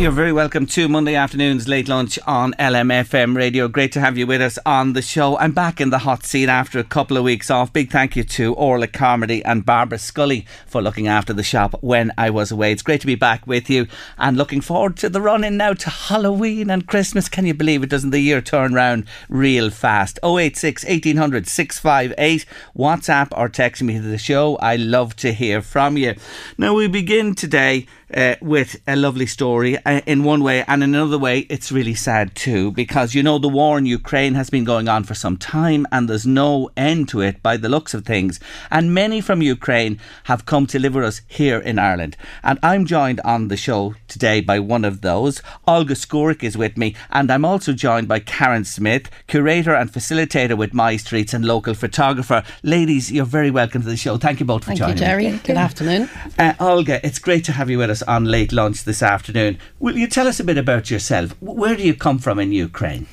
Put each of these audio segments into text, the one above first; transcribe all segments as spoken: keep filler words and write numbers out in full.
You're very welcome to Monday afternoon's Late Lunch on L M F M Radio. Great to have you with us on the show. I'm back in the hot seat after a couple of weeks off. Big thank you to Orla Carmody and Barbara Scully for looking after the shop when I was away. It's great to be back with you and looking forward to the run in now to Halloween and Christmas. Can you believe it? Doesn't the year turn round real fast? oh eight six, one eight hundred, six five eight. WhatsApp or text me to the show. I love to hear from you. Now we begin today Uh, with a lovely story uh, in one way, and in another way it's really sad too, because you know the war in Ukraine has been going on for some time and there's no end to it by the looks of things, and many from Ukraine have come to live with us here in Ireland, and I'm joined on the show today by one of those. Olga Skoryk is with me, and I'm also joined by Karen Smith, curator and facilitator with My Streets and local photographer. Ladies, you're very welcome to the show. Thank you both for Thank joining you, Jerry. Me. Thank you. Good afternoon. Uh, Olga, it's great to have you with us on Late Lunch this afternoon. Will you tell us a bit about yourself? Where do you come from in Ukraine?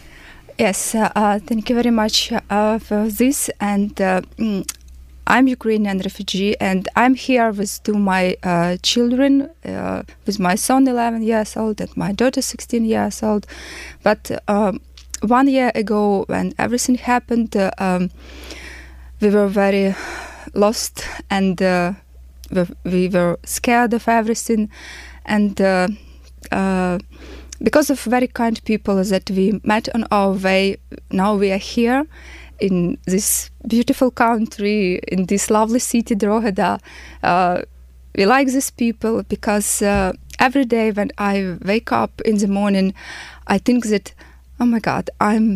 Yes, uh, thank you very much uh, for this. And uh, I'm Ukrainian refugee, and I'm here with two my uh, children, uh, with my son eleven years old and my daughter sixteen years old. But uh, one year ago, when everything happened, uh, um, we were very lost and. Uh, We were scared of everything, and uh, uh, because of very kind people that we met on our way, now we are here in this beautiful country, in this lovely city, Drogheda. Uh, we like these people because uh, every day when I wake up in the morning, I think that, oh my God, I'm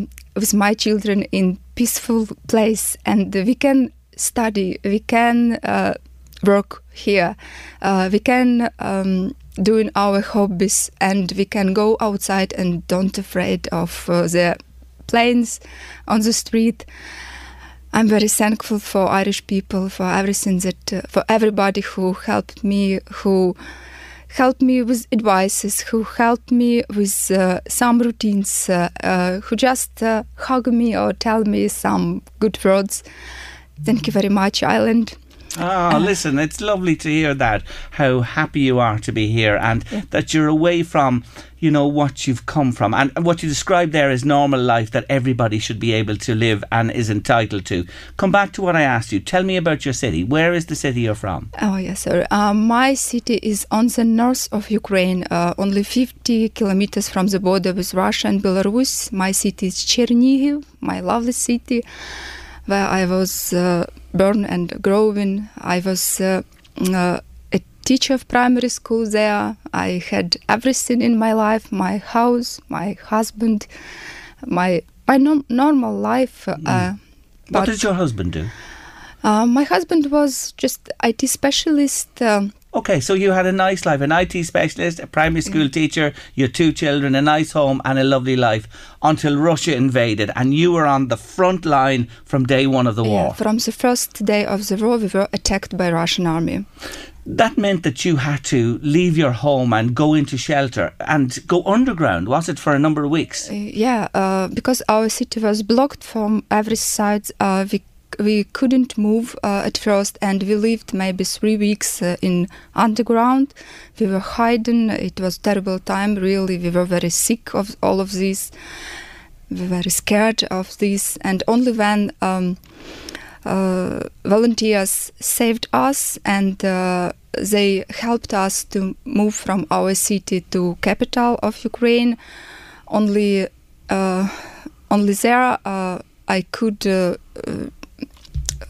with my children in peaceful place, and we can study, we can uh, work here, uh, we can um, do our hobbies, and we can go outside and don't afraid of uh, the planes on the street. I'm very thankful for Irish people, for everything that, uh, for everybody who helped me, who helped me with advices, who helped me with uh, some routines, uh, uh, who just uh, hug me or tell me some good words. Thank you very much, Ireland. Ah, oh, listen, it's lovely to hear that, how happy you are to be here, and yeah. that you're away from, you know, what you've come from. And what you described there is normal life that everybody should be able to live and is entitled to. Come back to what I asked you. Tell me about your city. Where is the city you're from? Oh, yes, sir. Uh, my city is on the north of Ukraine, uh, only fifty kilometers from the border with Russia and Belarus. My city is Chernihiv, my lovely city, where I was uh, born and growing. I was uh, uh, a teacher of primary school there. I had everything in my life, my house, my husband, my my no- normal life. Uh, mm. What did your husband do? Uh, my husband was just I T specialist. Uh, Okay, so you had a nice life, an I T specialist, a primary school teacher, your two children, a nice home and a lovely life, until Russia invaded, and you were on the front line from day one of the war. Yeah, from the first day of the war, we were attacked by Russian army. That meant that you had to leave your home and go into shelter and go underground, was it, for a number of weeks? Uh, yeah, uh, because our city was blocked from every side. Uh, we We couldn't move uh, at first, and we lived maybe three weeks uh, in underground. We were hiding. It was terrible time, really. We were very sick of all of this. We were very scared of this. And only when um, uh, volunteers saved us, and uh, they helped us to move from our city to capital of Ukraine. Only, uh, only there uh, I could uh,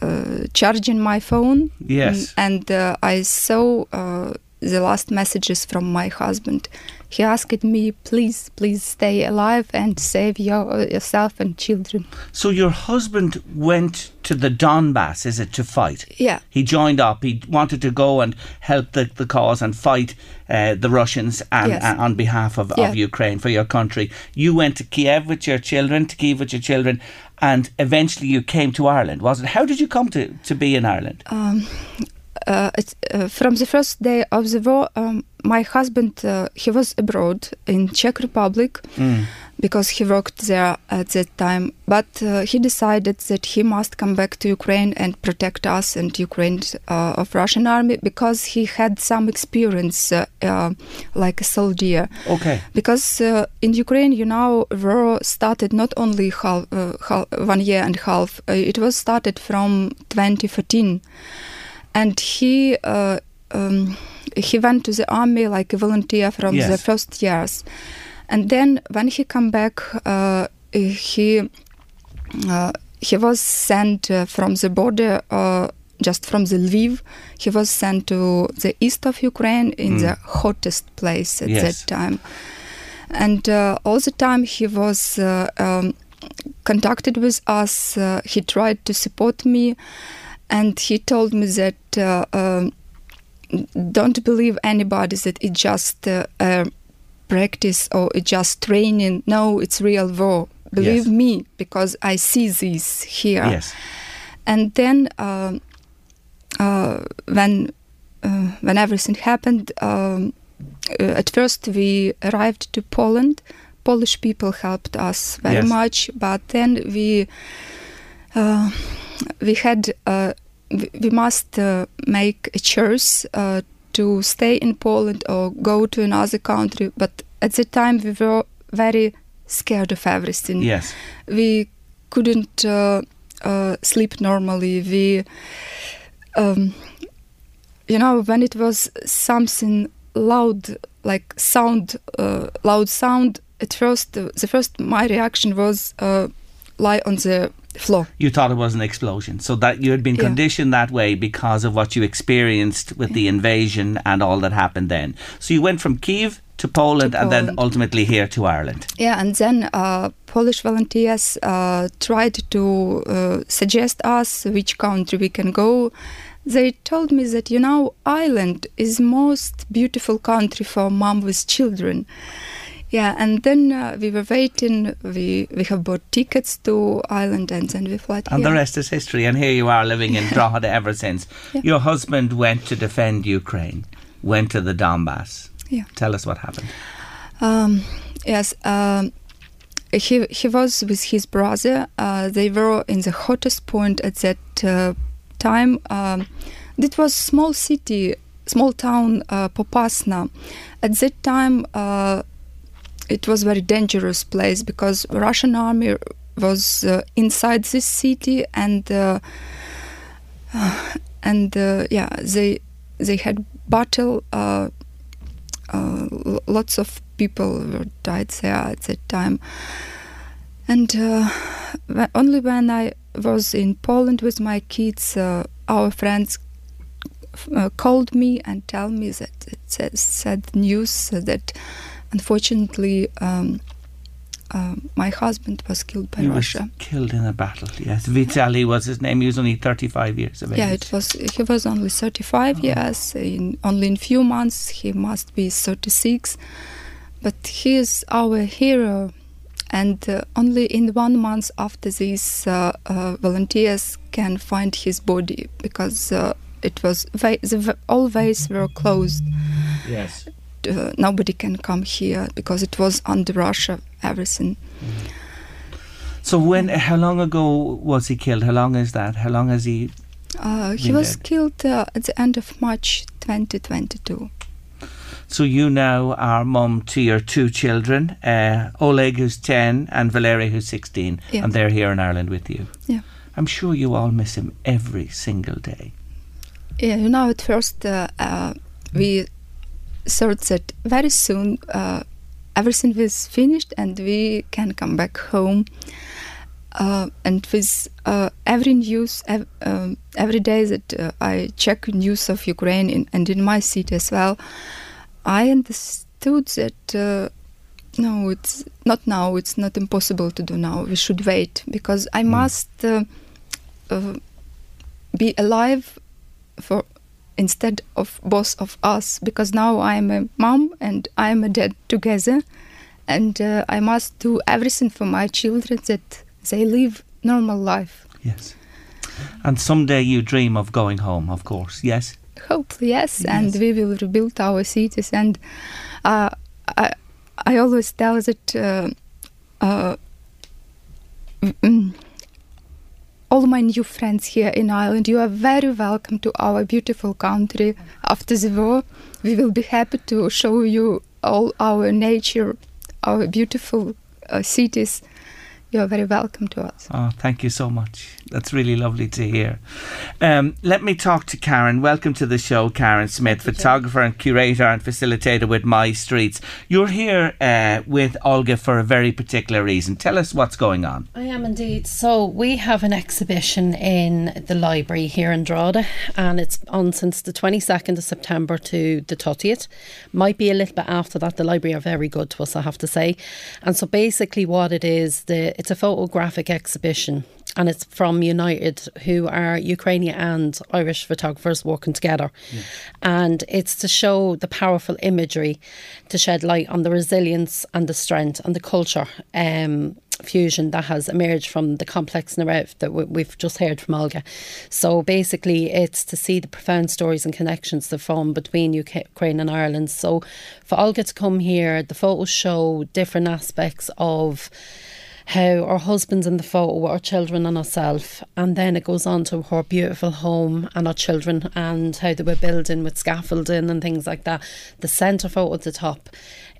uh, charge in my phone. Yes, and uh, I saw uh, the last messages from my husband. He asked me, please, please stay alive and save your, yourself and children. So your husband went to the Donbass, is it, to fight? Yeah. He joined up. He wanted to go and help the, the cause and fight uh, the Russians and, yes. and on behalf of, yeah. of Ukraine, for your country. You went to Kiev with your children, to Kyiv with your children, and eventually you came to Ireland, wasn't it? How did you come to, to be in Ireland? Um... Uh, it's, uh, from the first day of the war, um, my husband, uh, he was abroad in Czech Republic mm. because he worked there at that time. But uh, he decided that he must come back to Ukraine and protect us and Ukraine uh, of Russian army, because he had some experience uh, uh, like a soldier. Okay. Because uh, in Ukraine, you know, war started not only half, uh, half, one year and a half. Uh, it was started from twenty fourteen. And he uh, um, he went to the army like a volunteer from yes. the first years, and then when he came back, uh, he uh, he was sent uh, from the border, uh, just from the Lviv. He was sent to the east of Ukraine in mm. the hottest place at yes. that time, and uh, all the time he was uh, um, contacted with us. Uh, he tried to support me. And he told me that uh, uh, don't believe anybody that it's just uh, uh, practice or it's just training. No, it's real war. Believe yes. me, because I see this here. Yes. And then uh, uh, when uh, when everything happened, um, uh, at first we arrived to Poland. Polish people helped us very yes. much, but then we. Uh, we had uh, we must uh, make a choice uh, to stay in Poland or go to another country, but at the time we were very scared of everything. Yes, we couldn't uh, uh, sleep normally. We um, you know, when it was something loud, like sound uh, loud sound, at first uh, the first my reaction was uh, lie on the floor. You thought it was an explosion, so that you had been yeah. conditioned that way because of what you experienced with yeah. the invasion and all that happened then. So you went from Kyiv to Poland, to Poland. and then ultimately here to Ireland. Yeah, and then uh, Polish volunteers uh, tried to uh, suggest us which country we can go. They told me that, you know, Ireland is most beautiful country for mom with children. Yeah, and then uh, we were waiting. We we have bought tickets to Ireland, and then we flew. And here. The rest is history. And here you are, living in Drogheda ever since. Yeah. Your husband went to defend Ukraine, went to the Donbass. Yeah. Tell us what happened. Um, yes, um, he he was with his brother. Uh, they were in the hottest point at that uh, time. Um, it was small city, small town, uh, Popasna. At that time. Uh, It was a very dangerous place because Russian army was uh, inside this city, and uh, and uh, yeah, they they had battle. Uh, uh, lots of people died there at that time. And uh, when, only when I was in Poland with my kids, uh, our friends uh, called me and tell me that it said news that. Unfortunately, um, uh, my husband was killed by he Russia. Was killed in a battle. Yes, Vitaly was his name. He was only thirty-five years of age. Yeah, it was. He was only thirty-five. Oh. Yes, in, only in few months he must be thirty-six. But he is our hero, and uh, only in one month after this, uh, uh, volunteers can find his body because uh, it was va- the, all ways were closed. Yes. Uh, nobody can come here because it was under Russia, everything. Mm. So when, how long ago was he killed? How long is that? How long has he uh, He was dead? killed uh, at the end of March twenty twenty-two. So you now are mum to your two children, uh, Oleg, who's ten, and Valeria, who's sixteen. Yeah. And they're here in Ireland with you. Yeah. I'm sure you all miss him every single day. Yeah, you know, at first uh, uh, we thought that very soon uh, everything was finished and we can come back home. Uh, and with uh, every news, ev- um, every day that uh, I check news of Ukraine in, and in my city as well, I understood that uh, no, it's not now, it's not impossible to do now. We should wait because I must uh, uh, be alive for instead of both of us, because now I am a mom and I am a dad together, and uh, I must do everything for my children that they live normal life. Yes. And someday you dream of going home, of course, yes? Hopefully, yes. yes. And we will rebuild our cities. And uh, I, I always tell that uh, uh, all my new friends here in Ireland, you are very welcome to our beautiful country. After the war, we will be happy to show you all our nature, our beautiful uh, cities. You're very welcome to us. Oh, thank you so much. That's really lovely to hear. Um, let me talk to Karen. Welcome to the show, Karen Smith, photographer and curator and facilitator with My Streets. You're here uh, with Olga for a very particular reason. Tell us what's going on. I am indeed. So we have an exhibition in the library here in Drogheda, and it's on since the twenty-second of September to the thirtieth. Might be a little bit after that. The library are very good to us, I have to say. And so basically what it is, the it's a photographic exhibition, and it's from United, who are Ukrainian and Irish photographers working together. Yeah. And it's to show the powerful imagery to shed light on the resilience and the strength and the culture um, fusion that has emerged from the complex narrative that we've just heard from Olga. So basically it's to see the profound stories and connections that form between Ukraine and Ireland. So for Olga to come here, the photos show different aspects of how our husband's in the photo, our children and ourselves, and then it goes on to her beautiful home and our children and how they were building with scaffolding and things like that. The centre photo at the top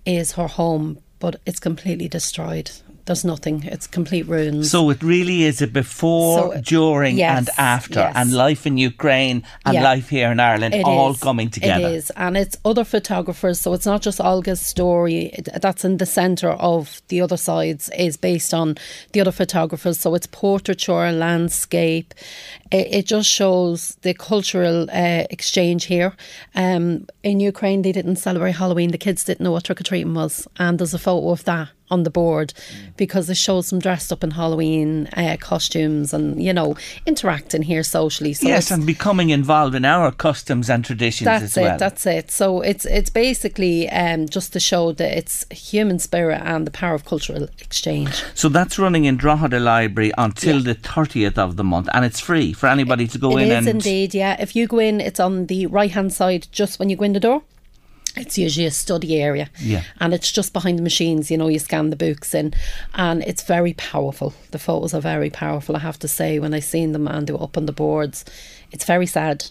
is her home, but it's completely destroyed. There's nothing. It's complete ruins. So it really is a before, so, during yes, and after. Yes. And life in Ukraine and yeah. life here in Ireland it all is. coming together. It is. And it's other photographers. So it's not just Olga's story. That's in the centre of the other sides is based on the other photographers. So it's portraiture, landscape. It, it just shows the cultural uh, exchange here. Um, in Ukraine, they didn't celebrate Halloween. The kids didn't know what trick-or-treating was. And there's a photo of that on the board, because it shows them dressed up in Halloween uh, costumes and, you know, interacting here socially. So yes, and becoming involved in our customs and traditions as well. That's it, that's it. So it's it's basically um, just to show that it's human spirit and the power of cultural exchange. So that's running in Drogheda Library until yeah. the thirtieth of the month, and it's free for anybody to go it in. It is and indeed, yeah. If you go in, it's on the right-hand side just when you go in the door. It's usually a study area, yeah. and it's just behind the machines, you know, you scan the books in, and it's very powerful. The photos are very powerful, I have to say, when I seen them and they were up on the boards. It's very sad,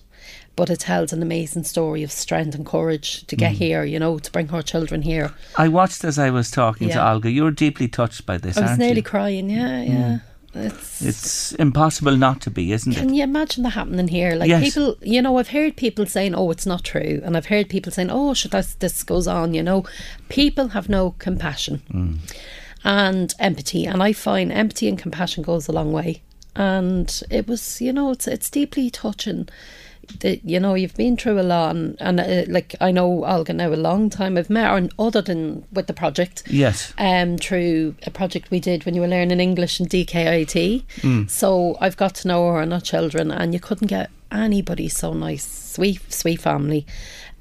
but it tells an amazing story of strength and courage to get mm. here, you know, to bring her children here. I watched as I was talking yeah. to Olga. You were deeply touched by this, I was aren't nearly you? crying, yeah, yeah. Mm. It's, it's impossible not to be, isn't it? Can you imagine that happening here? Like yes. people, you know, I've heard people saying, "Oh, it's not true," and I've heard people saying, "Oh, shit, this, this goes on." You know, people have no compassion mm. and empathy, and I find empathy and compassion goes a long way. And it was, you know, it's it's deeply touching. That, you know, you've been through a lot, and, and uh, like I know Olga now a long time. I've met her, and other than with the project, yes, um, through a project we did when you were learning English in D K I T. Mm. So I've got to know her and her children, and you couldn't get anybody so nice, sweet, sweet family.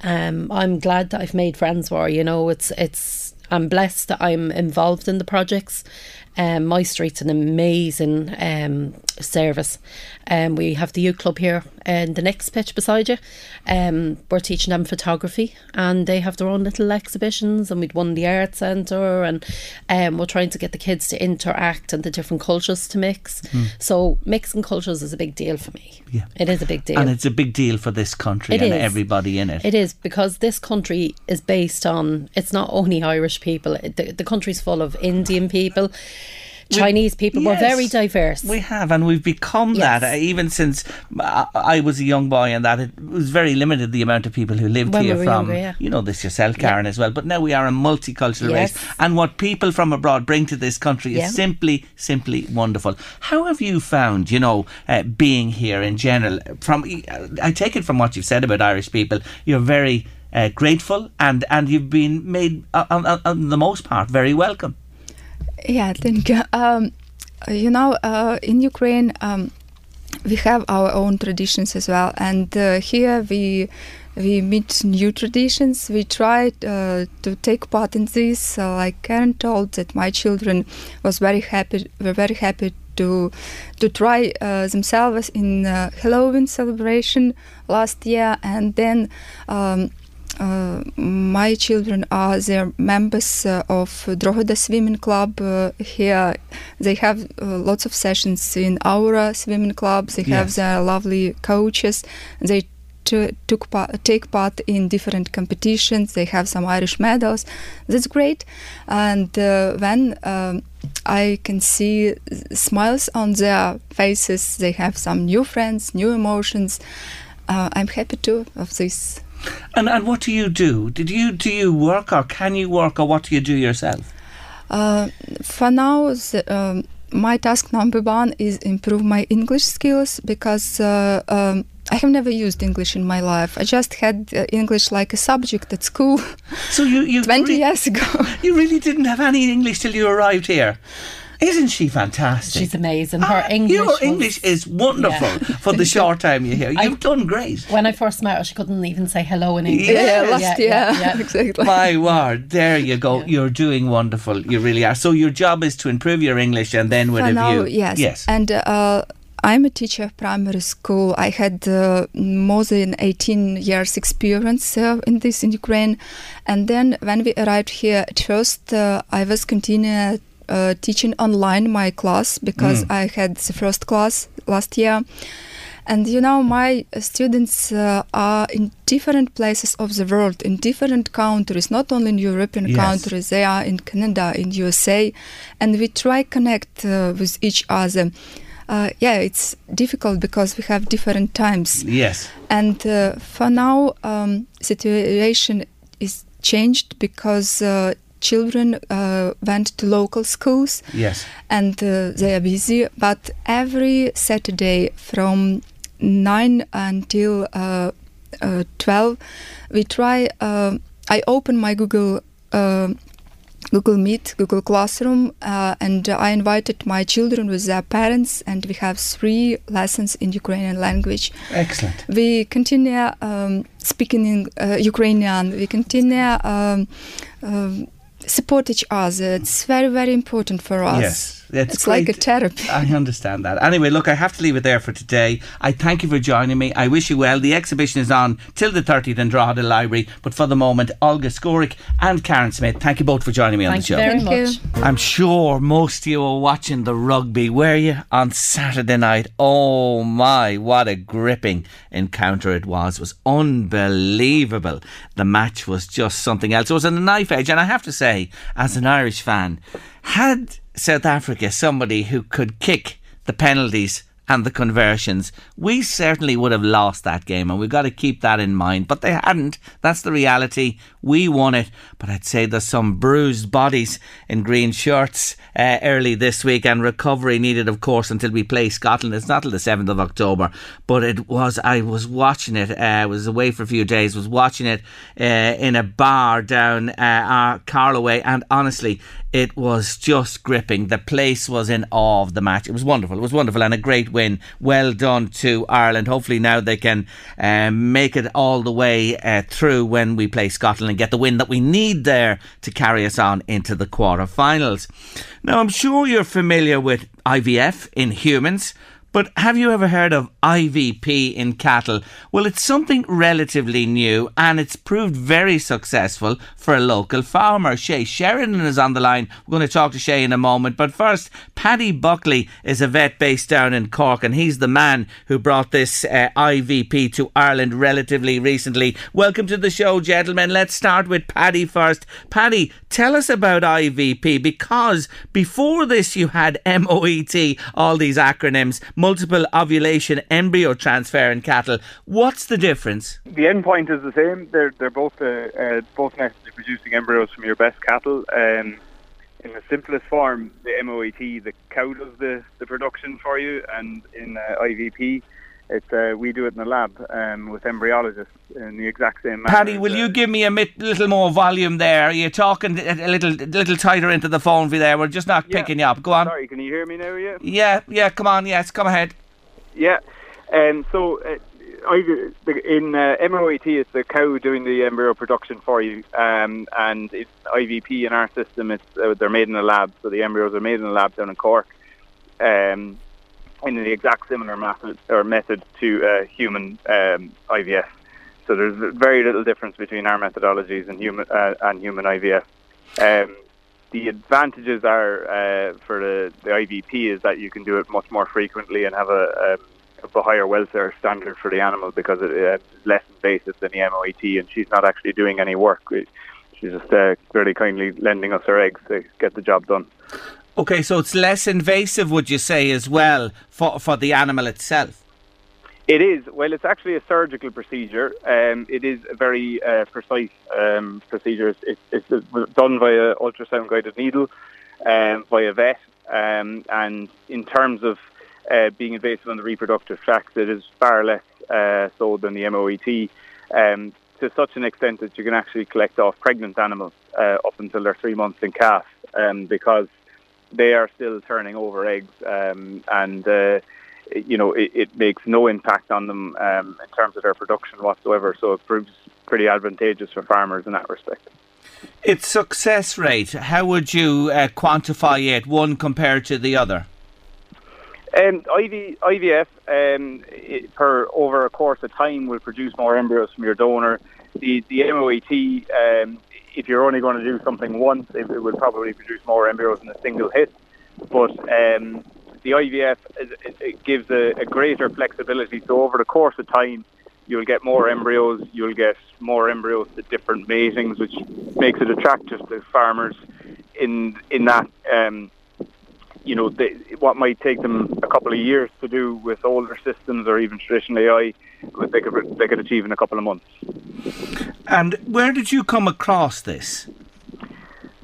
Um, I'm glad that I've made friends with her. You know, it's it's. I'm blessed that I'm involved in the projects. Um, My Street's an amazing um, service. Um, we have the youth club here and the next pitch beside you. Um, we're teaching them photography, and they have their own little exhibitions, and we'd won the art centre, and um, we're trying to get the kids to interact and the different cultures to mix. Mm. So mixing cultures is a big deal for me. Yeah. It is a big deal. And it's a big deal for this country it and is. everybody in it. It is, because this country is based on, it's not only Irish people. The, the country's full of Indian people, Chinese people. Yes, we're very diverse. We have, and we've become yes. that. Even since I was a young boy, and that it was very limited the amount of people who lived when here we were from. Younger, yeah. You know this yourself, Karen, yeah. as well. But now we are a multicultural yes. race, and what people from abroad bring to this country yeah. is simply, simply wonderful. How have you found, you know, uh, being here in general? From I take it from what you've said about Irish people, you're very uh, grateful, and and you've been made uh, on, on the most part very welcome. Yeah, thank you. Um, you know, uh, in Ukraine, um, we have our own traditions as well, and uh, here we we meet new traditions. We try uh, to take part in this. Uh, like Karen told, that my children was very happy. Were very happy to to try uh, themselves in uh, Halloween celebration last year, and then. Um, Uh, my children are they're members uh, of Drogheda swimming club uh, here. They have uh, lots of sessions in our swimming club. They yes. have their lovely coaches. They t- took pa- take part in different competitions. They have some Irish medals. That's great. And uh, when um, I can see smiles on their faces, they have some new friends, new emotions. Uh, I'm happy too of this. And and what do you do? Did you do you work or can you work or what do you do yourself? Uh, for now, the, um, my task number one is improve my English skills because uh, um, I have never used English in my life. I just had uh, English like a subject at school. So you, you twenty re- years ago, you really didn't have any English till you arrived here. Isn't she fantastic? She's amazing. Her uh, English Your was, English is wonderful yeah. for the short time you're here. You've I, done great. When I first met her, she couldn't even say hello in English. Yeah, yeah last year. Yeah, yeah, yeah. Exactly. My word, there you go. Yeah. You're doing wonderful. You really are. So your job is to improve your English and then with for a now, view. Yes. yes. And uh, I'm a teacher of primary school. I had uh, more than eighteen years experience uh, in this in Ukraine. And then when we arrived here, at first uh, I was continuing Uh, teaching online my class because mm. I had the first class last year, and you know my students uh, are in different places of the world, in different countries, not only in European yes. countries. They are in Canada, in U S A, and we try connect uh, with each other. Uh, yeah, it's difficult because we have different times. Yes, and uh, for now um, situation is changed because. Uh, Children uh, went to local schools, yes, and uh, they are busy. But every Saturday from nine until uh, uh, twelve, we try. Uh, I open my Google uh, Google Meet, Google Classroom, uh, and I invited my children with their parents, and we have three lessons in Ukrainian language. Excellent. We continue um, speaking in uh, Ukrainian. We continue. Um, um, support each other. It's very, very important for us. Yes, it's, it's like a therapy. I understand that. Anyway, look, I have to leave it there for today. I thank you for joining me. I wish you well. The exhibition is on till the thirtieth in Drogheda Library. But for the moment, Olga Skoryk and Karen Smith, thank you both for joining me on thank the show. Thank you very much. You. I'm sure most of you were watching the rugby, were you, on Saturday night? Oh my, what a gripping encounter it was. It was unbelievable. The match was just something else. It was a knife edge, and I have to say, as an Irish fan, had South Africa somebody who could kick the penalties and the conversions, we certainly would have lost that game, and we've got to keep that in mind. But they hadn't. That's the reality. We won it. But I'd say there's some bruised bodies in green shirts uh, early this week, and recovery needed, of course, until we play Scotland. It's not till the seventh of October. But it was, I was watching it. I uh, was away for a few days, was watching it uh, in a bar down uh, Carloway, and honestly, it was just gripping. The place was in awe of the match. It was wonderful. It was wonderful and a great win. Well done to Ireland. Hopefully now they can uh, make it all the way uh, through when we play Scotland and get the win that we need there to carry us on into the quarterfinals. Now, I'm sure you're familiar with I V F in humans. But have you ever heard of I V P in cattle? Well, it's something relatively new and it's proved very successful for a local farmer. Shay Sheridan is on the line. We're going to talk to Shay in a moment. But first, Paddy Buckley is a vet based down in Cork and he's the man who brought this uh, I V P to Ireland relatively recently. Welcome to the show, gentlemen. Let's start with Paddy first. Paddy, Tell us about I V P, because before this you had M O E T, all these acronyms, multiple ovulation embryo transfer in cattle. What's the difference? The end point is the same. They're they're both uh, uh, both naturally producing embryos from your best cattle. Um, in the simplest form, the M O E T, the cow does the, the production for you, and in uh, I V P, It's, uh, we do it in the lab um, with embryologists in the exact same manner. Paddy, will uh, you give me a mit- little more volume there? You're talking a little little tighter into the phone there. We're just not yeah. picking you up. Go on. Sorry, can you hear me now? Yeah, yeah, yeah come on. Yes, come ahead. Yeah. Um, so uh, in uh, M O E T, it's the cow doing the embryo production for you. Um, and it's I V P in our system, it's uh, they're made in the lab. So the embryos are made in the lab down in Cork. Um in the exact similar method or method to uh, human um, I V F. So there's very little difference between our methodologies and human uh, and human I V F. Um, the advantages are uh, for the, the I V P is that you can do it much more frequently and have a, a, a higher welfare standard for the animal because it's less invasive than the M O E T, and she's not actually doing any work. She's just uh, really kindly lending us her eggs to get the job done. Okay, so it's less invasive, would you say, as well, for for the animal itself? It is. Well, it's actually a surgical procedure. Um, it is a very uh, precise um, procedure. It's, it's done via ultrasound-guided needle, um, by a vet, um, and in terms of uh, being invasive on the reproductive tracts, it is far less uh, so than the M O E T, um, to such an extent that you can actually collect off pregnant animals uh, up until they're three months in calf, um, because they are still turning over eggs, um, and uh, it, you know it, it makes no impact on them um, in terms of their production whatsoever. So it proves pretty advantageous for farmers in that respect. Its success rate, how would you uh, quantify it, one compared to the other? Um, I V, I V F um, it, per over a course of time will produce more embryos from your donor. The, the M O E T. Um, If you're only going to do something once, it will probably produce more embryos in a single hit. But um, the I V F it, it gives a, a greater flexibility. So over the course of time, you'll get more embryos. You'll get more embryos to different matings, which makes it attractive to farmers. In in that, um, you know, they, what might take them a couple of years to do with older systems or even traditional A I, they could they could achieve in a couple of months. And where did you come across this?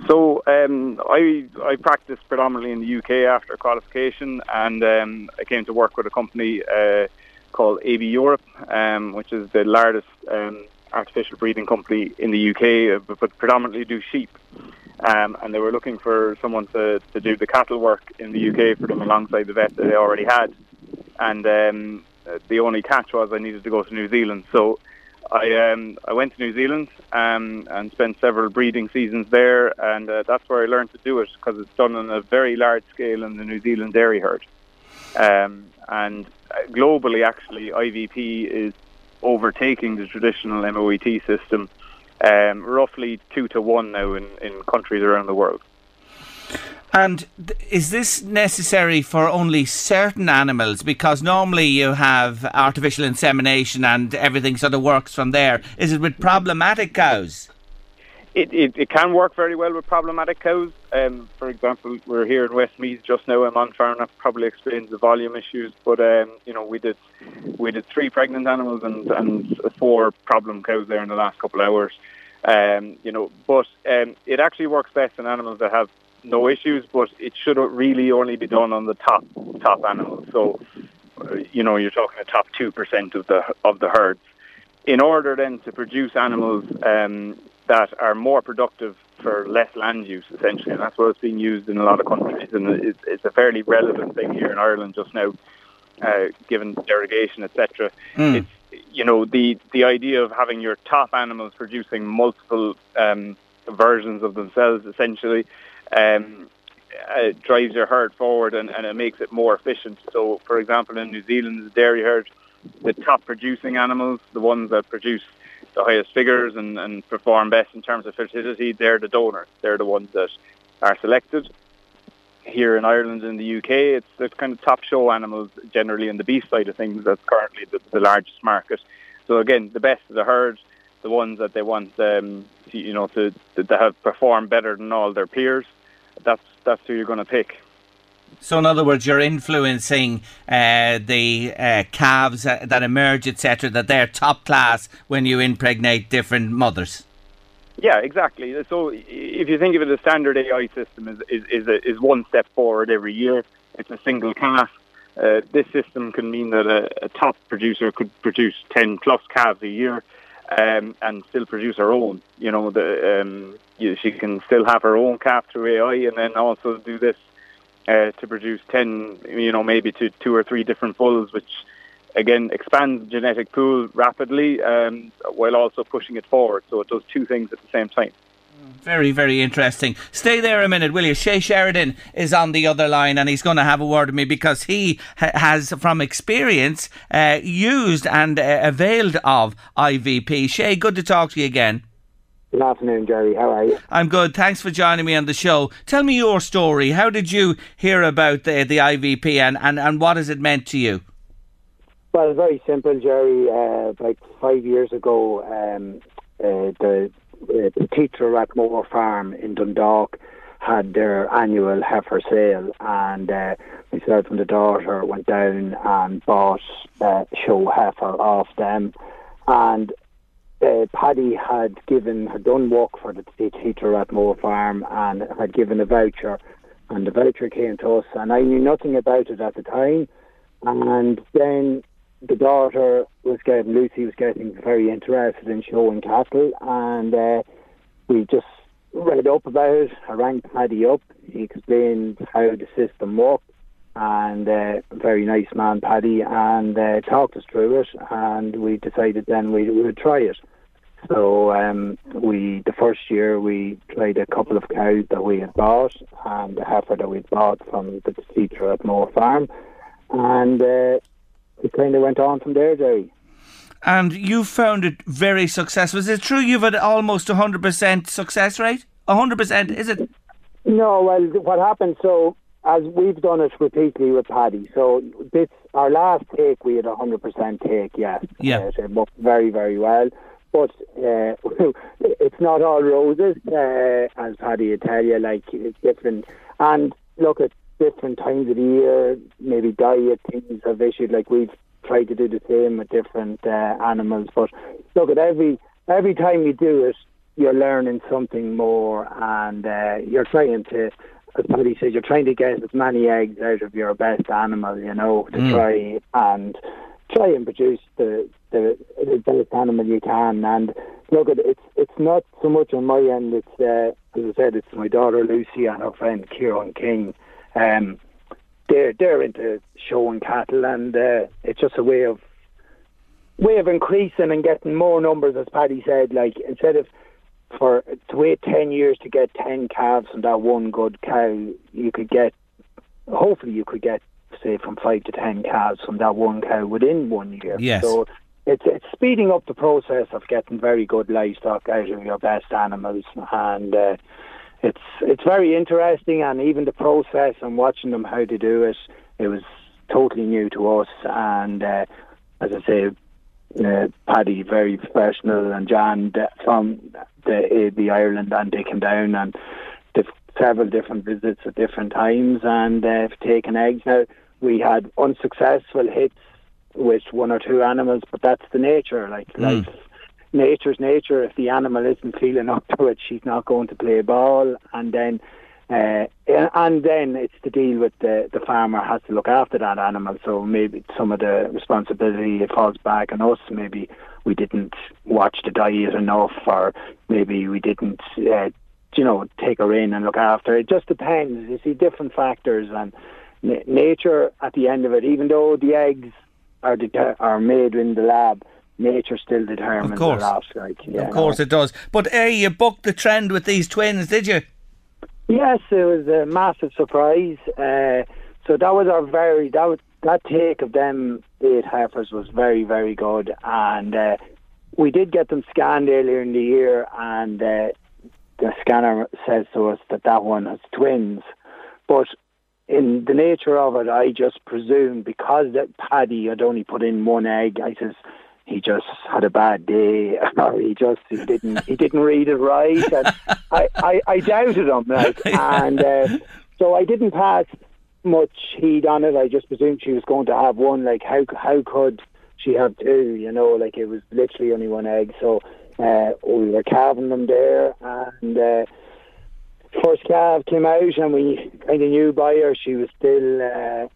So um, I I practiced predominantly in the U K after qualification, and um, I came to work with a company uh, called A B Europe, um, which is the largest um, artificial breeding company in the U K, but predominantly do sheep. Um, and they were looking for someone to, to do the cattle work in the U K for them alongside the vet that they already had. And um, the only catch was I needed to go to New Zealand. So I um, I went to New Zealand um, and spent several breeding seasons there, and uh, that's where I learned to do it, because it's done on a very large scale in the New Zealand dairy herd. Um, and globally, actually, I V P is overtaking the traditional M O E T system um, roughly two to one now in, in countries around the world. And is this necessary for only certain animals? Because normally you have artificial insemination and everything sort of works from there. Is it with problematic cows? It it, it can work very well with problematic cows. Um, for example, we're here in Westmeath just now. I'm on farm. That probably explains the volume issues. But um, you know, we did we did three pregnant animals and, and four problem cows there in the last couple of hours. Um, you know, but um, it actually works best in animals that have no issues, but it should really only be done on the top top animals. So, you know, you're talking the top two percent of the of the herds. In order then to produce animals um, that are more productive for less land use, essentially, and that's what it's being used in a lot of countries. And it's, it's a fairly relevant thing here in Ireland just now, uh, given derogation, et cetera. Mm. It's you know the the idea of having your top animals producing multiple um, versions of themselves, essentially. Um, uh, drives your herd forward and, and it makes it more efficient. So, for example, in New Zealand's dairy herd, the top producing animals, the ones that produce the highest figures and, and perform best in terms of fertility, they're the donors. They're the ones that are selected. Here in Ireland and the U K, it's the kind of top show animals, generally in the beef side of things, that's currently the, the largest market. So, again, the best of the herd, the ones that they want, um, to, you know, to, to have performed better than all their peers, that's that's who you're going to pick. So in other words, you're influencing uh, the uh, calves that emerge, et cetera, that they're top class when you impregnate different mothers. Yeah, exactly. So if you think of it, the standard A I system is is is, a, is one step forward every year. It's a single calf. Uh, this system can mean that a, a top producer could produce ten plus calves a year, um, and still produce her own. You know, the um, you, she can still have her own calf through A I, and then also do this uh, to produce ten, you know, maybe to two or three different bulls, which again expands the genetic pool rapidly, um, while also pushing it forward. So it does two things at the same time. Very, very interesting. Stay there a minute, will you? Shay Sheridan is on the other line and he's going to have a word with me because he ha- has, from experience, uh, used and uh, availed of I V P. Shay, good to talk to you again. Good afternoon, Jerry. How are you? I'm good. Thanks for joining me on the show. Tell me your story. How did you hear about the, the I V P and, and, and what has it meant to you? Well, very simple, Jerry. Uh, like five years ago, um, uh, the... Uh, the teacher at Moor Farm in Dundalk had their annual heifer sale, and uh, myself and the daughter went down and bought uh, show heifer off them. And uh, Paddy had given had done work for the teacher at Moor Farm and had given a voucher, and the voucher came to us, and I knew nothing about it at the time. And then the daughter was getting, Lucy was getting very interested in showing cattle, and uh, we just read up about it. I rang Paddy up, he explained how the system worked, and uh, very nice man Paddy, and uh, talked us through it, and we decided then we, we would try it. So um, we, the first year we tried a couple of cows that we had bought, and the heifer that we had bought from the teacher at Moor Farm, and uh, it kind of went on from there, Jerry. And you found it very successful. Is it true you've had almost one hundred percent success rate? one hundred percent, is it? No, well, what happened, so, as we've done it repeatedly with Paddy, so this, our last take, we had a one hundred percent take, yes. Yeah. Uh, it worked very, very well. But uh, it's not all roses, uh, as Paddy would tell you, like, it's different. And look at different times of the year, maybe diet things have issued, like we've tried to do the same with different uh, animals, but look at every every time you do it you're learning something more, and uh, you're trying to, as somebody says, you're trying to get as many eggs out of your best animal, you know, to mm. try and try and produce the, the the best animal you can. And look at it's it's not so much on my end, it's uh, as I said, it's my daughter Lucy and her friend Kieran King. Um, they're they're into showing cattle, and uh, it's just a way of way of increasing and getting more numbers, as Paddy said. Like, instead of for to wait ten years to get ten calves from that one good cow, you could get hopefully you could get say from five to ten calves from that one cow within one year. Yes. So it's it's speeding up the process of getting very good livestock out of your best animals, and. Uh, It's it's very interesting, and even the process and watching them how to do it, it was totally new to us. And uh, as I say, uh, Paddy very professional, and John from the A B Ireland, and they came down and did several different visits at different times, and they've uh, taken eggs. Now we had unsuccessful hits with one or two animals, but that's the nature, like mm. life. Nature's nature. If the animal isn't feeling up to it, she's not going to play ball, and then uh, and then it's to deal with the the farmer has to look after that animal. So maybe some of the responsibility it falls back on us. Maybe we didn't watch the diet enough, or maybe we didn't uh, you know take her in and look after. It just depends. You see different factors, and n- nature at the end of it. Even though the eggs are de- are made in the lab. Nature still determines the loss. Like, yeah, of course no. It does. But hey, you bucked the trend with these twins, did you? Yes, it was a massive surprise. Uh, so that was our very that was, that take of them eight heifers was very very good, and uh, we did get them scanned earlier in the year, and uh, the scanner says to us that that one has twins, but. In the nature of it, I just presumed because that Paddy had only put in one egg. I says, he just had a bad day, or he just he didn't he didn't read it right, and I, I, I doubted him, like, and uh, so I didn't pass much heed on it. I just presumed she was going to have one. Like, how how could she have two? You know, like, it was literally only one egg. So uh, we were calving them there, and uh, first calf came out, and we kind of knew by her she was still. Uh,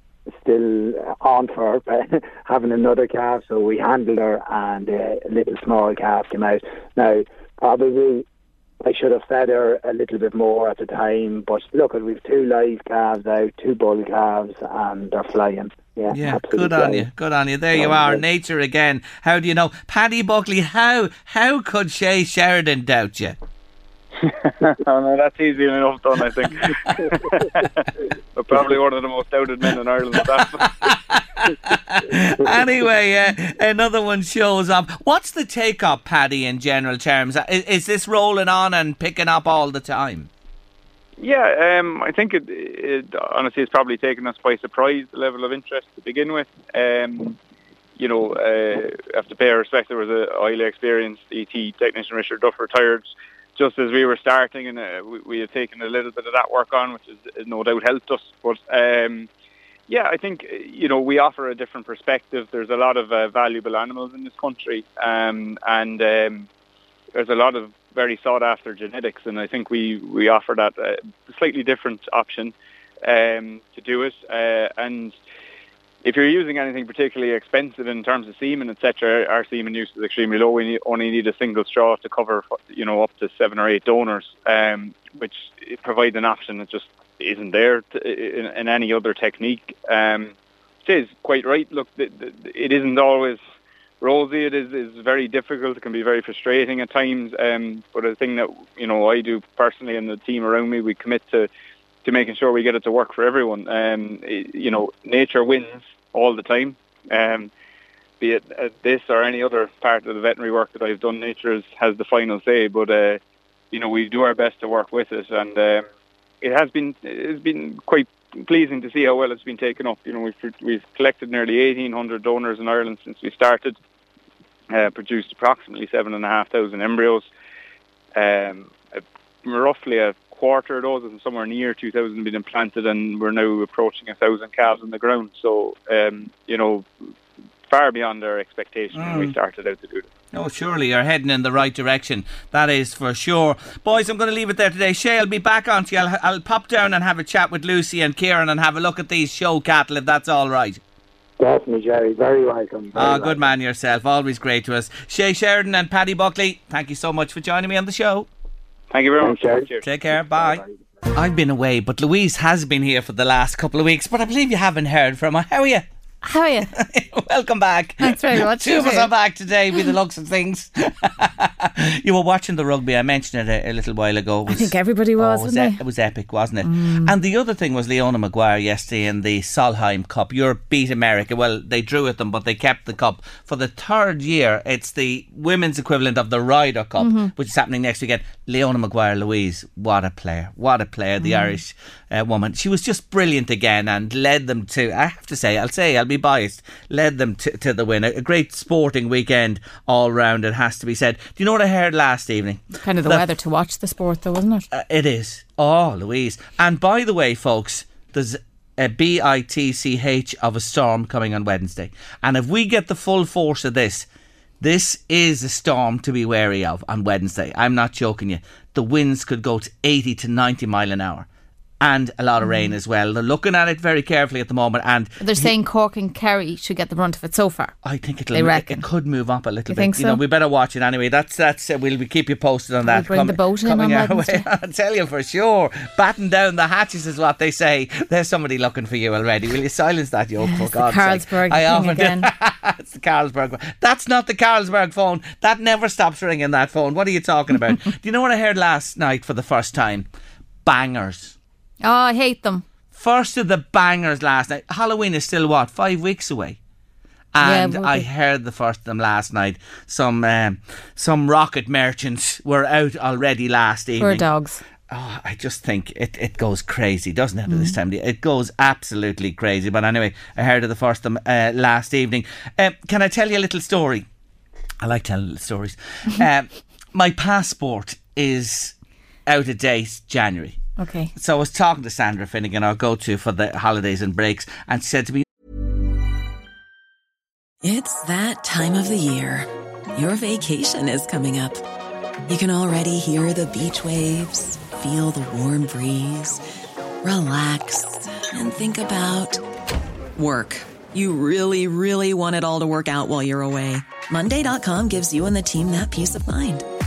still on for her, having another calf, so we handled her, and uh, a little small calf came out. Now, probably I should have fed her a little bit more at the time, but look, we've two live calves out, two bull calves, and they're flying. Yeah, yeah, good on you, good on you. There you are, nature again. How do you know? Paddy Buckley, how, how could Shay Sheridan doubt you? Oh, no, that's easy enough done, I think. We're probably one of the most doubted men in Ireland at that. Anyway, uh, another one shows up. What's the take-up, Paddy, in general terms? Is, is this rolling on and picking up all the time? Yeah, um, I think it, it honestly has probably taken us by surprise, the level of interest to begin with. Um, you know, uh, I have to pay our respect. There was a highly experienced E T technician, Richard Duff, retired just as we were starting, and uh, we, we had taken a little bit of that work on, which has no doubt helped us. But um, yeah, I think, you know, we offer a different perspective. There's a lot of uh, valuable animals in this country, um, and um, there's a lot of very sought-after genetics, and I think we, we offer that uh, slightly different option um, to do it. Uh, and if you're using anything particularly expensive in terms of semen, et cetera, our semen use is extremely low. We only need a single straw to cover, you know, up to seven or eight donors, um, which provides an option that just isn't there to, in, in any other technique. Um, it is quite right. Look, it isn't always rosy. It is, is very difficult. It can be very frustrating at times. Um, but the thing that, you know, I do personally and the team around me, we commit to to making sure we get it to work for everyone. Um, you know, nature wins all the time, um, be it uh, this or any other part of the veterinary work that I've done. Nature is, has the final say, but, uh, you know, we do our best to work with it, and uh, it has been it's been quite pleasing to see how well it's been taken up. You know, we've, we've collected nearly eighteen hundred donors in Ireland since we started, uh, produced approximately seven thousand five hundred embryos, um, roughly a quarter of those, and somewhere near two thousand have been implanted, and we're now approaching a thousand calves on the ground. So, um, you know, far beyond our expectation mm. when we started out to do this. No, surely you're heading in the right direction. That is for sure. Boys, I'm going to leave it there today. Shay, I'll be back on to you. I'll, I'll pop down and have a chat with Lucy and Kieran and have a look at these show cattle, if that's all right. Definitely, Jerry. Very welcome. Ah, oh, good welcome. Man yourself. Always great to us. Shay Sheridan and Paddy Buckley, thank you so much for joining me on the show. Thank you very much. Thank you. Take care. Bye. Bye. I've been away, but Louise has been here for the last couple of weeks. But I believe you haven't heard from her. How are you? How are you? Welcome back. Thanks very much. Two of us are back today with the looks of things. You were watching the rugby. I mentioned it a, a little while ago. Was, I think everybody was, oh, was wasn't e- it? It was epic, wasn't it? Mm. And the other thing was Leona Maguire yesterday in the Solheim Cup. Europe beat America. Well, they drew at them, but they kept the cup for the third year. It's the women's equivalent of the Ryder Cup, mm-hmm. which is happening next weekend. Leona Maguire, Louise, what a player. What a player, the mm. Irish uh, woman. She was just brilliant again and led them to, I have to say, I'll say, I'll be biased, led them to, to the win. A, a great sporting weekend all round, it has to be said. Do you know what I heard last evening? It's kind of the, the weather to watch the sport though, isn't it? Uh, it is. Oh, Louise. And by the way, folks, there's a B I T C H of a storm coming on Wednesday. And if we get the full force of this, this is a storm to be wary of on Wednesday. I'm not joking you. The winds could go to eighty to ninety mile an hour. And a lot of rain as well. They're looking at it very carefully at the moment, and they're he, saying Cork and Kerry should get the brunt of it so far. I think it'll. They reckon. It could move up a little you bit. Think so? You know, we better watch it anyway. That's that's. Uh, we'll we keep you posted on that. We'll bring Com- the boat in on Wednesday. I tell you for sure. Batten down the hatches is what they say. There's somebody looking for you already. Will you silence that yoke? Yeah, for God's sake! I often again. It's the Carlsberg. That's not the Carlsberg phone. That never stops ringing. That phone. What are you talking about? Do you know what I heard last night for the first time? Bangers. Oh, I hate them. First of the bangers last night. Halloween is still, what, five weeks away? And yeah, I heard the first of them last night. Some um, some rocket merchants were out already last evening. Poor dogs. Oh, I just think it, it goes crazy, doesn't it, at mm. this time? It goes absolutely crazy. But anyway, I heard of the first of them uh, last evening. Uh, can I tell you a little story? I like telling stories. um, my passport is out of date January. Okay. So I was talking to Sandra Finnegan, our go-to for the holidays and breaks, and she said to me, it's that time of the year. Your vacation is coming up. You can already hear the beach waves, feel the warm breeze, relax, and think about work. You really, really want it all to work out while you're away. monday dot com gives you and the team that peace of mind.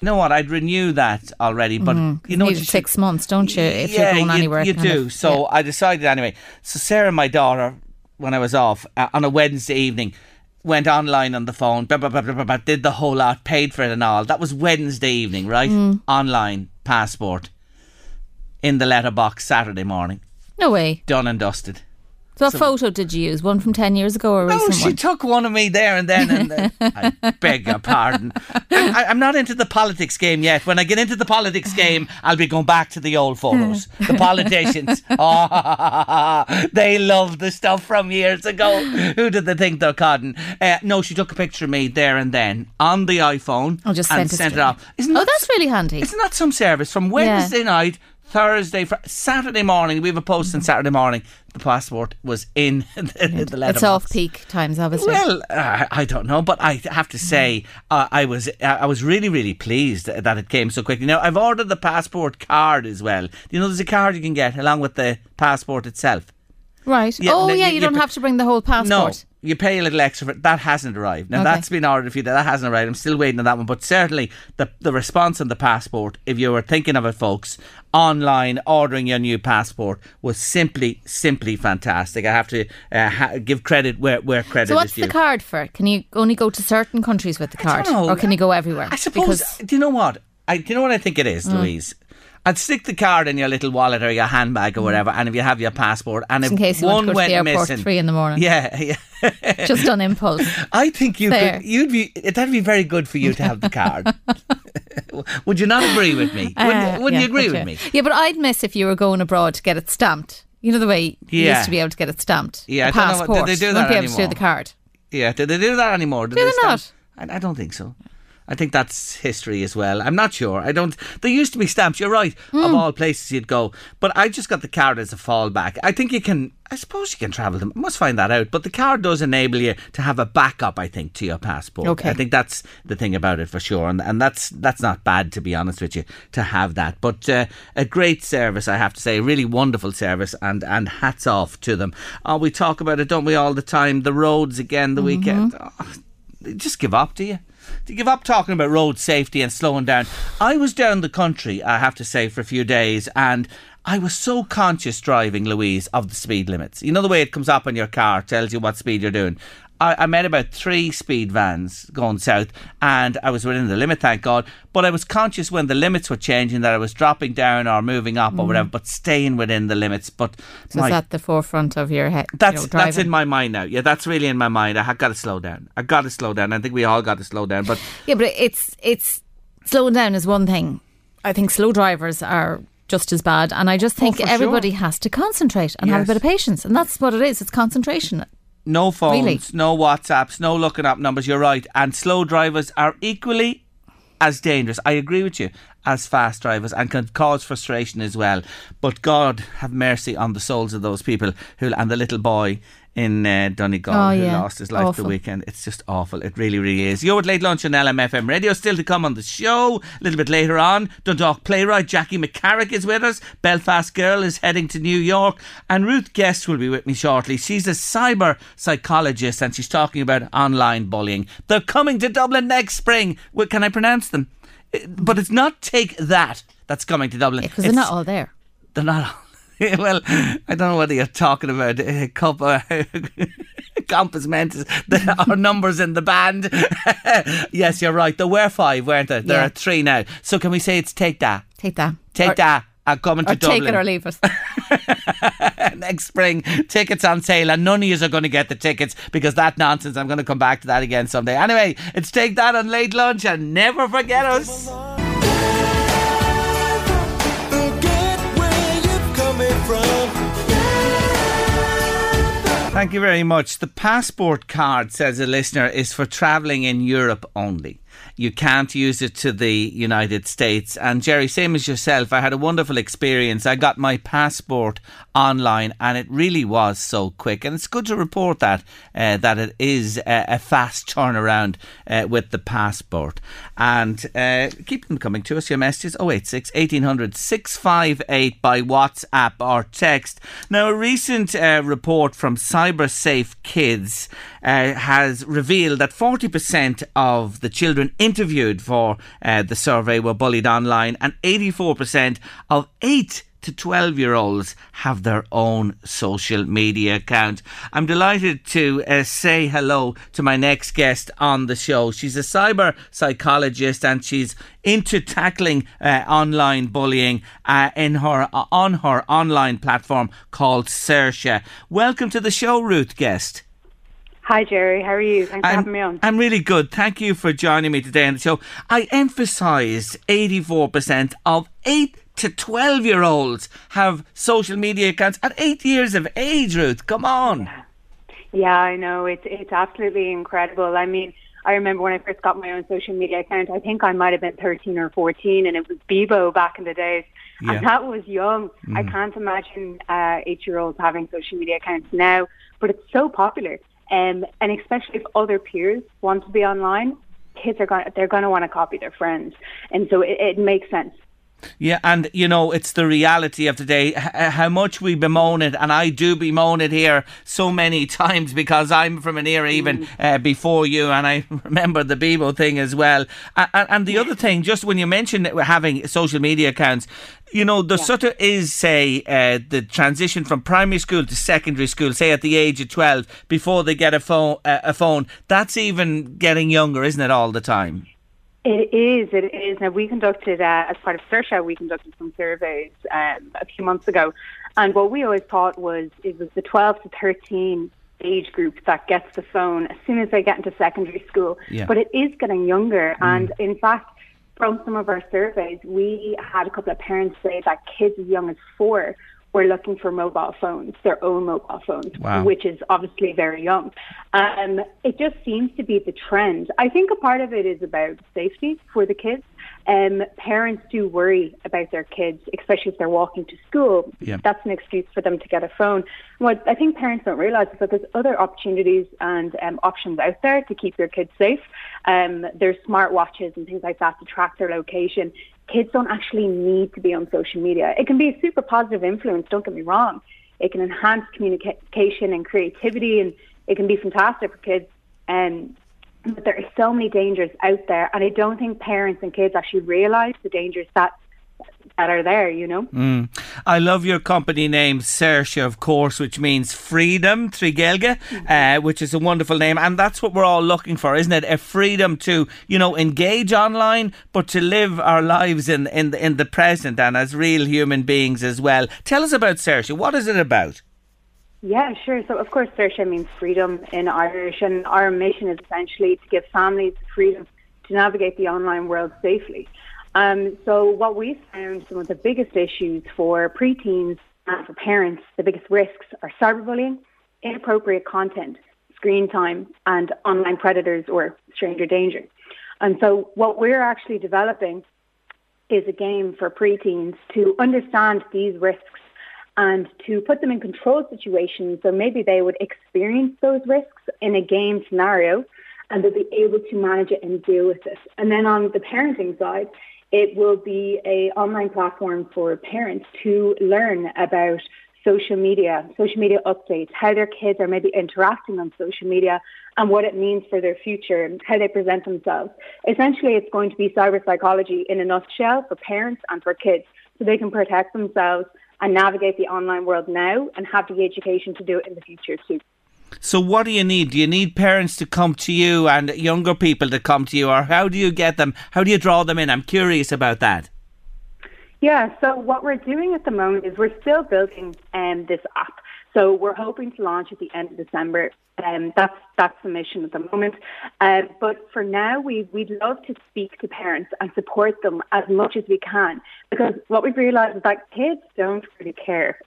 You know what? I'd renew that already, but mm-hmm. you know, you need six should, months, don't you? If yeah, you're going you, anywhere, you do. Of, so yeah. I decided anyway. So Sarah, my daughter, when I was off uh, on a Wednesday evening, went online on the phone, blah, blah, blah, blah, blah, did the whole lot, paid for it and all. That was Wednesday evening, right? Mm. Online passport in the letterbox Saturday morning. No way. Done and dusted. So what so, photo did you use? One from ten years ago or no, recent she one? Took one of me there and then. And then I beg your pardon. I, I'm not into the politics game yet. When I get into the politics game, I'll be going back to the old photos. The politicians, oh, they love the stuff from years ago. Who did they think they're codding? Uh, no, she took a picture of me there and then on the iPhone I'll just and sent it, it off. Isn't oh, that, that's really handy. Isn't that some service? From Wednesday yeah. night... Thursday, fr- Saturday morning, we have a post on Saturday morning. The passport was in the, the letterbox. It's off peak times, obviously. Well, uh, I don't know, but I have to say uh, I was I was really, really pleased that it came so quickly. Now, I've ordered the passport card as well. You know, there's a card you can get along with the passport itself. Right. Yeah, oh, yeah, you, you don't pay, have to bring the whole passport. No, you pay a little extra for it. That hasn't arrived. Now, okay. That's been ordered for you. That hasn't arrived. I'm still waiting on that one. But certainly the, the response on the passport, if you were thinking of it, folks, online ordering your new passport was simply, simply fantastic. I have to uh, ha- give credit where, where credit is due. So what's the card for? Can you only go to certain countries with the card? I don't know. Or can you go everywhere? I suppose, because do you know what? I, do you know what I think it is, mm. Louise? I'd stick the card in your little wallet or your handbag or whatever, and if you have your passport, and just if in case you one went to go to the airport missing, three in the morning, yeah, yeah. just on impulse. I think you there. could. You'd be that'd be very good for you to have the card. Would you not agree with me? Uh, wouldn't wouldn't yeah, you agree with me? Yeah, but I'd miss if you were going abroad to get it stamped. You know the way you yeah. used to be able to get it stamped. Yeah, the I passport. Don't know what, did they do that anymore? Wouldn't be able to do the card. Yeah, did they do that anymore? Did do they, they not? I, I don't think so. I think that's history as well. I'm not sure. I don't. There used to be stamps. You're right. Mm. Of all places you'd go, but I just got the card as a fallback. I think you can. I suppose you can travel them. I must find that out. But the card does enable you to have a backup, I think, to your passport. Okay. I think that's the thing about it for sure, and and that's that's not bad, to be honest with you, to have that. But uh, a great service, I have to say, a really wonderful service, and and hats off to them. Oh, we talk about it, don't we, all the time? The roads again, the mm-hmm. weekend. Oh, they just give up, do you? To give up talking about road safety and slowing down. I was down the country, I have to say, for a few days, and I was so conscious driving, Louise, of the speed limits. You know the way it comes up on your car, tells you what speed you're doing. I, I met about three speed vans going south, and I was within the limit, thank God. But I was conscious when the limits were changing that I was dropping down or moving up mm. or whatever, but staying within the limits. But so my, is that the forefront of your head? That's you know, driving? That's in my mind now. Yeah, that's really in my mind. I have got to slow down. I got to slow down. I think we all got to slow down. But yeah, but it's it's slowing down is one thing. I think slow drivers are just as bad, and I just think oh, everybody sure. has to concentrate and yes. have a bit of patience, and that's what it is. It's concentration. No phones, really? No WhatsApps, no looking up numbers, you're right. And slow drivers are equally as dangerous, I agree with you, as fast drivers, and can cause frustration as well. But God have mercy on the souls of those people who, and the little boy in uh, Donegal oh, who yeah. lost his life awful. the weekend. It's just awful. It really, really is. You're with Late Lunch on L M F M Radio. Still to come on the show a little bit later on, Dundalk playwright Jackie McCarrick is with us. Belfast Girl is heading to New York, and Ruth Guest will be with me shortly. She's a cyber psychologist and she's talking about online bullying. They're coming to Dublin next spring. Well, can I pronounce them? But it's not Take That that's coming to Dublin. Because yeah, they're not all there. They're not all Well, I don't know whether you're talking about uh, comp- uh, compass mentis or numbers in the band. Yes, you're right. There were five, weren't there? There yeah. are three now. So can we say it's Take That? Take That. Take or, That. I'm coming to Dublin. Take it or leave it. Next spring, tickets on sale, and none of yous are going to get the tickets because that nonsense. I'm going to come back to that again someday. Anyway, it's Take That on Late Lunch, and never forget us. Thank you very much. The passport card, says a listener, is for travelling in Europe only. You can't use it to the United States. And Jerry, same as yourself, I had a wonderful experience. I got my passport online and it really was so quick. And it's good to report that, uh, that it is a, a fast turnaround uh, with the passport. And uh, keep them coming to us, your messages, oh eight six, eighteen hundred, six five eight by WhatsApp or text. Now, a recent uh, report from CyberSafe Kids uh, has revealed that forty percent of the children interviewed for uh, the survey were bullied online, and eighty-four percent of eight to twelve year olds have their own social media account. I'm delighted to uh, say hello to my next guest on the show. She's a cyber psychologist and she's into tackling uh, online bullying uh, in her uh, on her online platform called Saoirse. Welcome to the show, Ruth Guest. Hi Jerry, how are you? Thanks I'm, for having me on. I'm really good. Thank you for joining me today on the show. I emphasised eighty-four percent of eight to twelve year olds have social media accounts at eight years of age, Ruth. Come on. Yeah, I know. It's, it's absolutely incredible. I mean, I remember when I first got my own social media account, I think I might have been thirteen or fourteen, and it was Bebo back in the days. Yeah. And that was young. Mm. I can't imagine uh, eight year olds having social media accounts now, but it's so popular. Um, and especially if other peers want to be online, kids are going to, they're going to want to copy their friends. And so it, it makes sense. Yeah, and you know, it's the reality of today, how much we bemoan it, and I do bemoan it here so many times because I'm from an era even mm. uh, before you, and I remember the Bebo thing as well. And, and the yeah. other thing, just when you mentioned having social media accounts, you know, there yeah. sort of is, say, uh, the transition from primary school to secondary school, say at the age of twelve, before they get a phone, uh, a phone. That's even getting younger, isn't it, all the time? It is, it is. Now, we conducted, uh, as part of Saoirse, we conducted some surveys um, a few months ago. And what we always thought was it was the twelve to thirteen age group that gets the phone as soon as they get into secondary school. Yeah. But it is getting younger. Mm. And in fact, from some of our surveys, we had a couple of parents say that kids as young as four were looking for mobile phones, their own mobile phones, wow. which is obviously very young. Um, it just seems to be the trend. I think a part of it is about safety for the kids. Um, parents do worry about their kids, especially if they're walking to school. Yeah. That's an excuse for them to get a phone. What I think parents don't realise is that there's other opportunities and um, options out there to keep your kids safe. Um, there's smart watches and things like that to track their location. Kids don't actually need to be on social media. It can be a super positive influence, don't get me wrong. It can enhance communication and creativity, and it can be fantastic for kids. Um, but there are so many dangers out there, and I don't think parents and kids actually realise the dangers that that are there, you know. Mm. I love your company name, Saoirse, of course, which means freedom, Trígeilge, mm-hmm. uh, which is a wonderful name. And that's what we're all looking for, isn't it? A freedom to, you know, engage online, but to live our lives in, in, in the present and as real human beings as well. Tell us about Saoirse. What is it about? Yeah, sure. So, of course, Saoirse means freedom in Irish, and our mission is essentially to give families freedom to navigate the online world safely. Um, so what we found, some of the biggest issues for preteens and for parents, the biggest risks are cyberbullying, inappropriate content, screen time, and online predators or stranger danger. And so what we're actually developing is a game for preteens to understand these risks and to put them in control situations, so maybe they would experience those risks in a game scenario and they'll be able to manage it and deal with it. And then on the parenting side, it will be an online platform for parents to learn about social media, social media updates, how their kids are maybe interacting on social media and what it means for their future and how they present themselves. Essentially, it's going to be cyber psychology in a nutshell for parents and for kids, so they can protect themselves and navigate the online world now and have the education to do it in the future too. So what do you need? Do you need parents to come to you and younger people to come to you, or how do you get them? How do you draw them in? I'm curious about that. Yeah, so what we're doing at the moment is we're still building um, this app. So we're hoping to launch at the end of December. Um, that's that's the mission at the moment. Uh, but for now, we, we'd love to speak to parents and support them as much as we can, because what we've realised is that kids don't really care.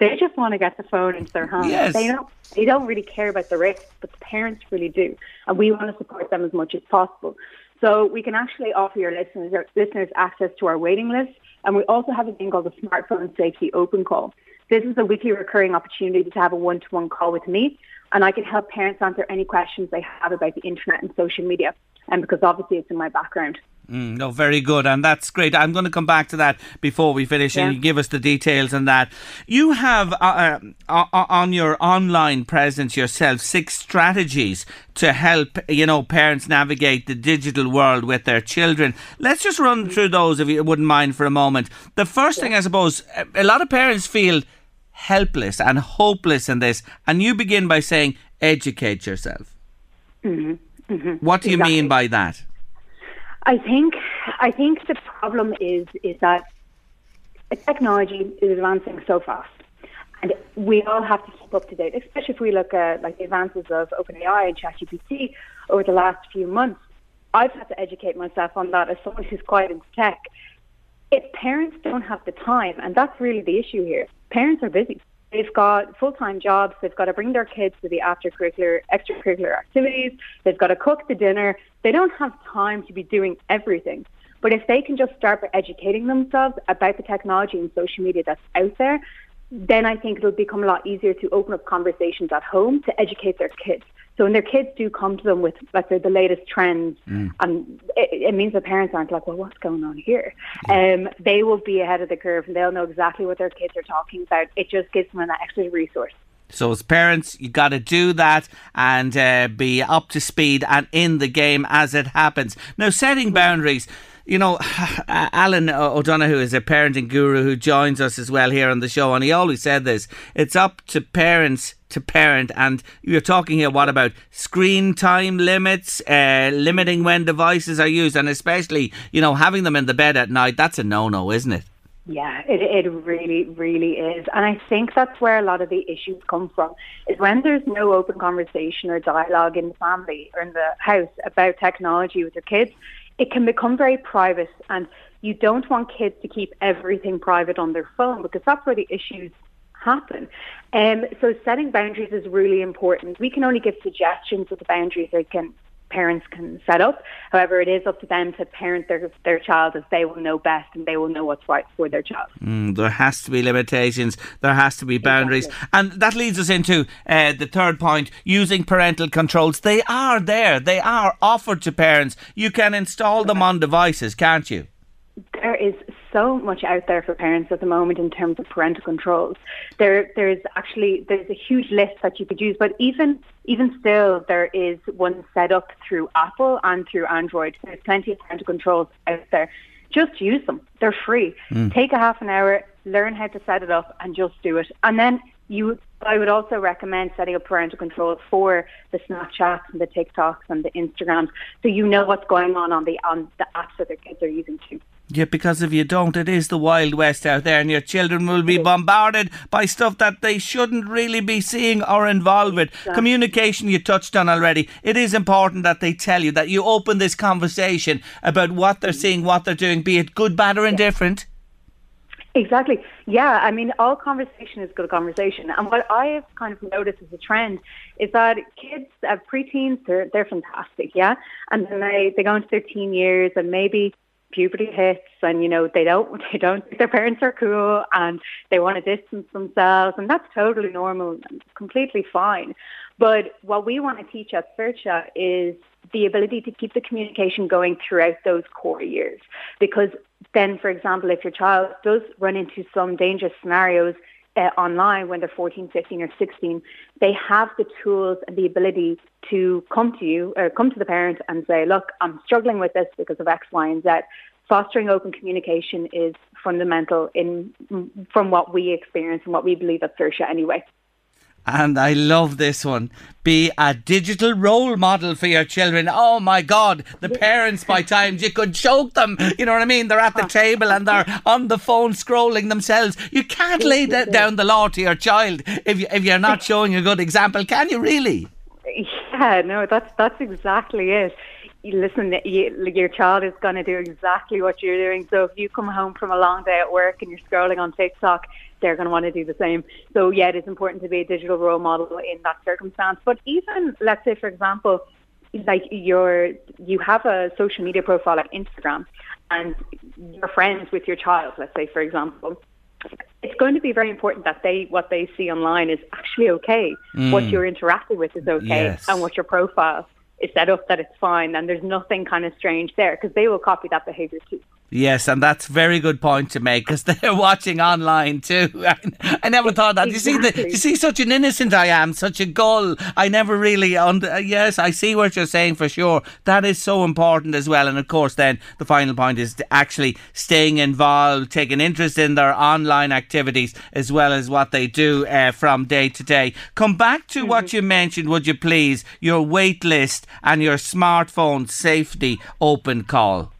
They just want to get the phone into their hands. Yes. They don't they don't really care about the risks, but the parents really do. And we want to support them as much as possible. So we can actually offer your listeners, your listeners access to our waiting list. And we also have a thing called the Smartphone Safety Open Call. This is a weekly recurring opportunity to have a one-to-one call with me, and I can help parents answer any questions they have about the internet and social media, and because obviously it's in my background. Mm, no, very good. And that's great. I'm going to come back to that before we finish, yeah. and you give us the details on that. You have uh, uh, on your online presence yourself six strategies to help, you know, parents navigate the digital world with their children. Let's just run through those, if you wouldn't mind, for a moment. The first yeah. thing, I suppose, a lot of parents feel helpless and hopeless in this, and you begin by saying, educate yourself. Mm-hmm. Mm-hmm. What do you exactly. mean by that? I think I think the problem is is that technology is advancing so fast, and we all have to keep up to date. Especially if we look at like the advances of OpenAI and ChatGPT over the last few months. I've had to educate myself on that as someone who's quite into tech. If parents don't have the time, and that's really the issue here, parents are busy. They've got full-time jobs. They've got to bring their kids to the after-curricular, extracurricular activities. They've got to cook the dinner. They don't have time to be doing everything. But if they can just start by educating themselves about the technology and social media that's out there, then I think it'll become a lot easier to open up conversations at home to educate their kids. So when their kids do come to them with, let's say, the latest trends, mm. um, it, it means the parents aren't like, well, what's going on here? Mm. Um, they will be ahead of the curve and they'll know exactly what their kids are talking about. It just gives them an extra resource. So as parents, you got to do that and uh, be up to speed and in the game as it happens. Now, setting boundaries. You know, Alan O'Donoghue is a parenting guru who joins us as well here on the show, and he always said this, it's up to parents to parent. And you're talking here, what about screen time limits, uh, limiting when devices are used, and especially, you know, having them in the bed at night? That's a no-no, isn't it? Yeah, it it really, really is. And I think that's where a lot of the issues come from, is when there's no open conversation or dialogue in the family or in the house about technology with your kids, it can become very private, and you don't want kids to keep everything private on their phone, because that's where the issues happen. Um, so setting boundaries is really important. We can only give suggestions of the boundaries they can parents can set up. However, it is up to them to parent their their child, as they will know best and they will know what's right for their child. Mm, there has to be limitations. There has to be boundaries. Exactly. And that leads us into uh, the third point, using parental controls. They are there. They are offered to parents. You can install them on devices, can't you? There is so much out there for parents at the moment in terms of parental controls. There, there's actually there's a huge list that you could use, but even even still, there is one set up through Apple and through Android. There's plenty of parental controls out there. Just use them; they're free. Mm. Take a half an hour, learn how to set it up, and just do it. And then you, I would also recommend setting up parental controls for the Snapchats and the TikToks and the Instagrams, so you know what's going on on the on the apps that their kids are using too. Yeah, because if you don't, it is the Wild West out there, and your children will be bombarded by stuff that they shouldn't really be seeing or involved with. Exactly. Communication, you touched on already. It is important that they tell you, that you open this conversation about what they're seeing, what they're doing, be it good, bad or indifferent. Exactly. Yeah, I mean, all conversation is good conversation. And what I have kind of noticed as a trend is that kids, uh, preteens, they're, they're fantastic, yeah? And then they, they go into their teen years and maybe puberty hits and, you know, they don't, they don't think their parents are cool and they want to distance themselves. And that's totally normal and completely fine. But what we want to teach at Saoirse is the ability to keep the communication going throughout those core years. Because then, for example, if your child does run into some dangerous scenarios uh, online when they're fourteen, fifteen or sixteen, they have the tools and the ability to come to you or come to the parent and say, look, I'm struggling with this because of X, Y and Z. Fostering open communication is fundamental in from what we experience and what we believe at Saoirse anyway. And I love this one. Be a digital role model for your children. Oh my God, the parents by times, you could choke them. You know what I mean? They're at the table and they're on the phone scrolling themselves. You can't lay that down the law to your child if, you, if you're not showing a good example. Can you really? Yeah, no, that's, that's exactly it. Listen, you, your child is going to do exactly what you're doing. So if you come home from a long day at work and you're scrolling on TikTok, they're going to want to do the same. So yeah, it is important to be a digital role model in that circumstance. But even, let's say, for example, like you're, you have a social media profile like Instagram and you're friends with your child, let's say, for example. It's going to be very important that they what they see online is actually okay. Mm. What you're interacting with is okay. Yes. And what your profile is set up that it's fine and there's nothing kind of strange there because they will copy that behaviour too. Yes, and that's a very good point to make because they're watching online too. I, I never thought that. Exactly. You see, the, you see, such an innocent I am, such a gull. I never really. Under, yes, I see what you're saying for sure. That is so important as well. And of course, then the final point is actually staying involved, taking interest in their online activities as well as what they do uh, from day to day. Come back to mm-hmm. what you mentioned, would you please? Your wait list and your smartphone safety open call.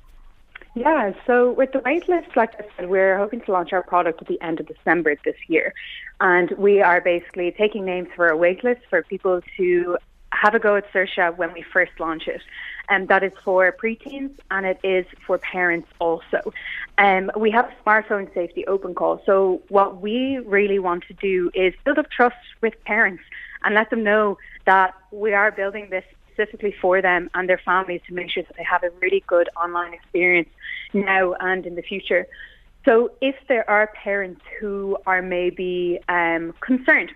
Yeah, so with the waitlist, like I said, we're hoping to launch our product at the end of December this year. And we are basically taking names for a waitlist for people to have a go at Saoirse when we first launch it. And that is for preteens and it is for parents also. Um, we have a smartphone safety open call. So what we really want to do is build up trust with parents and let them know that we are building this specifically for them and their families to make sure that they have a really good online experience now and in the future. So if there are parents who are maybe um, concerned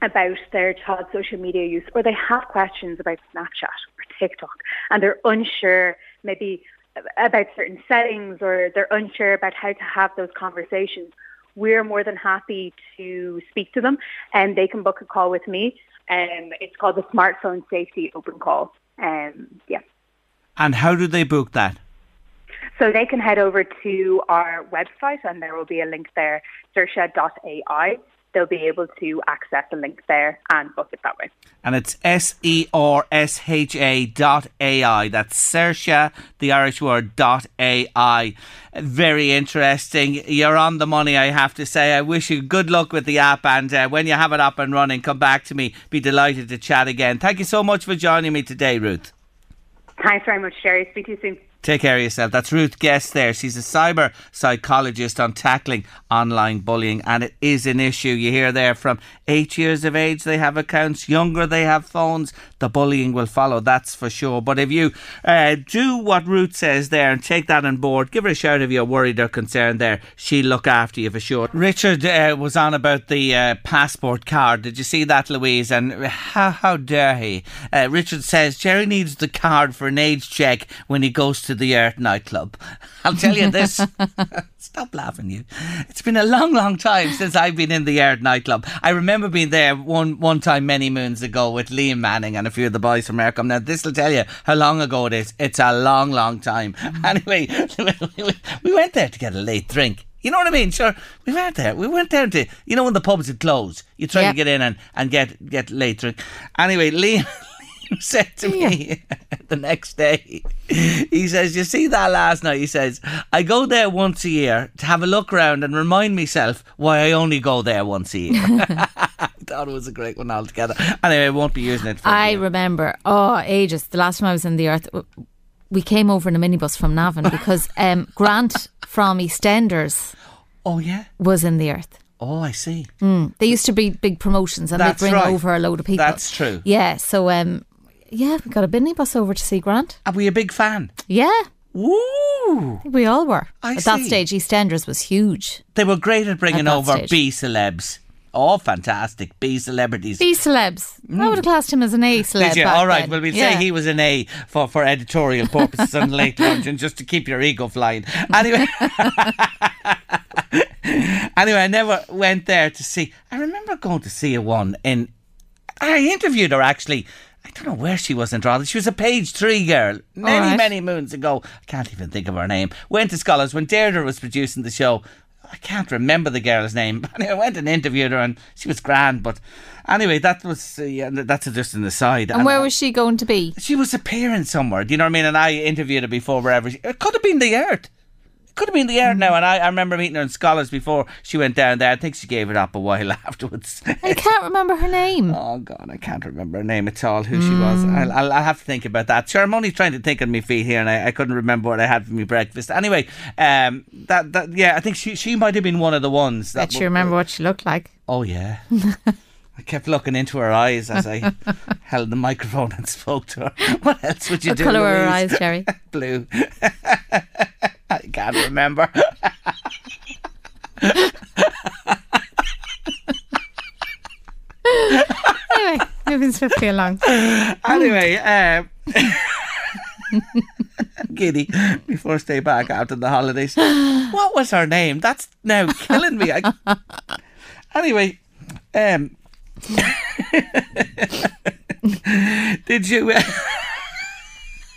about their child's social media use or they have questions about Snapchat or TikTok and they're unsure maybe about certain settings or they're unsure about how to have those conversations, we're more than happy to speak to them and they can book a call with me. Um, it's called the Smartphone Safety Open Call. Um, yeah. And how do they book that? So they can head over to our website and there will be a link there, saoirse dot A I. They'll be able to access the link there and book it that way. And it's S E R S H A dot A I. That's Saoirse, the Irish word, dot A I. Very interesting. You're on the money, I have to say. I wish you good luck with the app. And uh, when you have it up and running, come back to me. Be delighted to chat again. Thank you so much for joining me today, Ruth. Thanks very much, Sherry. Speak to you soon. Take care of yourself. That's Ruth Guest there. She's a cyber psychologist on tackling online bullying, and it is an issue. You hear there, from eight years of age they have accounts, younger they have phones. The bullying will follow, that's for sure. But if you uh, do what Ruth says there and take that on board, give her a shout if you're worried or concerned there. She'll look after you for sure. Richard uh, was on about the uh, passport card. Did you see that, Louise? And how, how dare he? Uh, Richard says Jerry needs the card for an age check when he goes to the Earth Nightclub. I'll tell you this. Stop laughing, you. It's been a long, long time since I've been in the Earth Nightclub. I remember being there one, one time many moons ago with Liam Manning and a few of the boys from Aircom. Now, this will tell you how long ago it is. It's a long, long time. Anyway, we went there to get a late drink. You know what I mean? Sure, we went there. We went down to, you know, when the pubs had closed. You try yep. to get in and, and get, get late drink. Anyway, Liam... said to me the next day, he says, you see that last night? He says, I go there once a year to have a look around and remind myself why I only go there once a year. I thought it was a great one altogether. Anyway, I won't be using it for I you. remember, oh, ages. The last time I was in the Earth, we came over in a minibus from Navan because um, Grant from EastEnders Oh, yeah. Was in the Earth. Oh, I see. Mm. They used to be big promotions and That's they bring right. over a load of people. That's true. Yeah, so, um, yeah, we got a Bidney bus over to see Grant. Are we a big fan? Yeah. Woo! I think we all were. I At see. that stage, EastEnders was huge. They were great at bringing at over stage. B celebs. Oh, fantastic. B celebrities. B celebs. Mm. I would have classed him as an A celeb. Did you? All right. Then. Well, we'd yeah. say he was an A for, for editorial purposes and late lunch and just to keep your ego flying. Anyway. Anyway, I never went there to see. I remember going to see a one in. I interviewed her actually. I don't know where she was in Drogheda. She was a page three girl many, right. many moons ago. I can't even think of her name. Went to Scholars when Deirdre was producing the show. I can't remember the girl's name, but I went and interviewed her and she was grand. But anyway, that was uh, yeah, that's just an aside. And, and where I, was she going to be? She was appearing somewhere, do you know what I mean? And I interviewed her before wherever she, it could have been the Earth. It could have been the Earth mm. now. And I, I remember meeting her in Scholars before she went down there. I think she gave it up a while afterwards. I can't remember her name. Oh God, I can't remember her name at all, who mm. she was. I'll, I'll, I'll have to think about that. Sure, I'm only trying to think on my feet here and I, I couldn't remember what I had for my breakfast. Anyway, um, that, that yeah, I think she, she might have been one of the ones. That Bet you w- remember what she looked like. Oh yeah. I kept looking into her eyes as I held the microphone and spoke to her. What else would you what do? What colour were her eyes, Jerry? Blue. I can't remember. Anyway, moving swiftly along. Anyway, um, giddy, my first day back after the holidays. What was her name? That's now killing me. I, anyway, um, did you? Uh,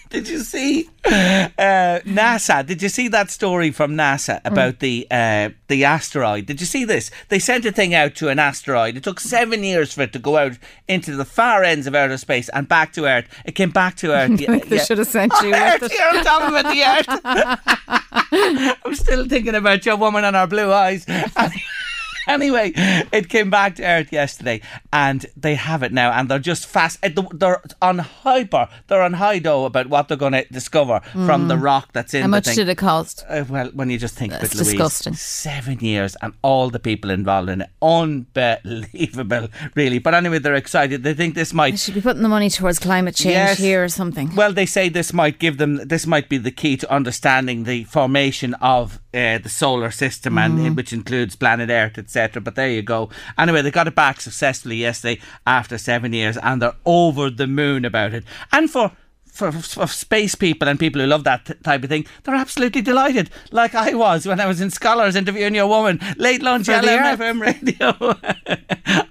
Did you see uh, NASA? Did you see that story from NASA about mm. the uh, the asteroid? Did you see this? They sent a thing out to an asteroid. It took seven years for it to go out into the far ends of outer space and back to Earth. It came back to Earth. Yeah, they yeah. should have sent you. Oh, Earth, you're on top of the Earth. I'm still thinking about your woman and her blue eyes. Anyway, it came back to Earth yesterday and they have it now and they're just fast. They're on hyper. They're on high dough about what they're going to discover mm. from the rock that's in How the How much thing. did it cost? Uh, well, when you just think that's disgusting. Louise, seven years and all the people involved in it. Unbelievable, really. But anyway, they're excited. They think this might... They should be putting the money towards climate change yes. here or something. Well, they say this might give them... This might be the key to understanding the formation of uh, the solar system mm. and which includes planet Earth, et cetera. But there you go. Anyway, they got it back successfully yesterday after seven years and they're over the moon about it. And for for, for space people and people who love that t- type of thing, they're absolutely delighted. Like I was when I was in Scholars interviewing your woman. Late lunch, L M F M Radio.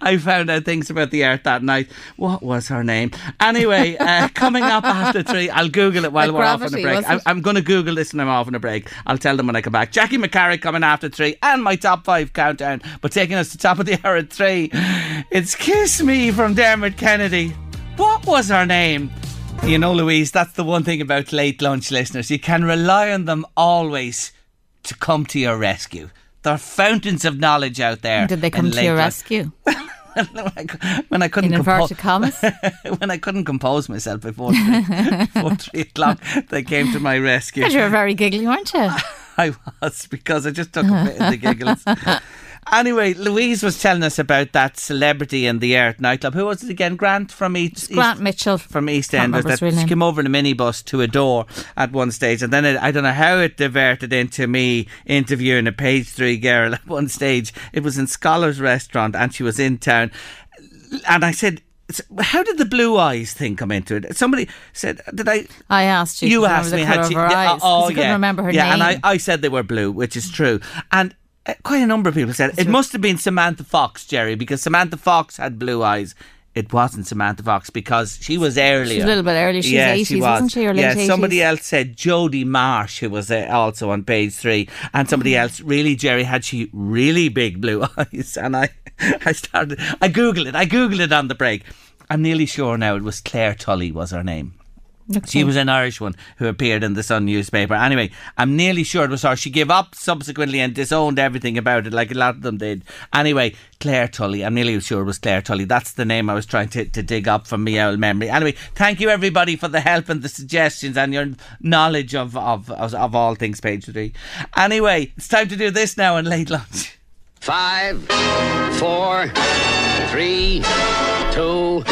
I found out things about the Earth that night. What was her name? Anyway, uh, coming up after three, I'll Google it while like we're gravity, off on a break. I'm, I'm going to Google this and I'm off on a break. I'll tell them when I come back. Jackie McCarrick coming after three and my top five countdown. But taking us to top of the hour at three, it's Kiss Me from Dermot Kennedy. What was her name? You know, Louise, that's the one thing about late lunch listeners. You can rely on them always to come to your rescue. There are fountains of knowledge out there. Did they come to your rescue? When I couldn't In compo- commas? When I couldn't compose myself before three, before three o'clock, they came to my rescue. You were very giggly, weren't you? I was, because I just took a bit of the giggles. Anyway, Louise was telling us about that celebrity in the Earth Nightclub. Who was it again? Grant from East... Grant East, Mitchell. From EastEnders. That really came over in a minibus to a door at one stage. And then it, I don't know how it diverted into me interviewing a page three girl at one stage. It was in Scholars Restaurant and she was in town. And I said... How did the blue eyes thing come into it? Somebody said, did I... I asked you. You asked me. Had she, yeah, oh, I yeah. couldn't remember her yeah, name. Yeah, and I, I said they were blue, which is true. And uh, quite a number of people said, That's it true. must have been Samantha Fox, Jerry, because Samantha Fox had blue eyes. It wasn't Samantha Fox because she was earlier. She was a little bit earlier. She yeah, was eighties, she was. wasn't she? Or late yeah, eighties? Somebody else said Jodie Marsh, who was also on page three. And somebody else, really, Jerry, had she really big blue eyes? And I, I started, I Googled it. I Googled it on the break. I'm nearly sure now it was Claire Tully was her name. That's she funny. Was an Irish one who appeared in the Sun newspaper. Anyway, I'm nearly sure it was her. She gave up subsequently and disowned everything about it, like a lot of them did. Anyway, Claire Tully. I'm nearly sure it was Claire Tully. That's the name I was trying to, to dig up from my old memory. Anyway, thank you everybody for the help and the suggestions and your knowledge of, of, of, of all things page three. Anyway, it's time to do this now on Late Lunch. Five, four, three, two...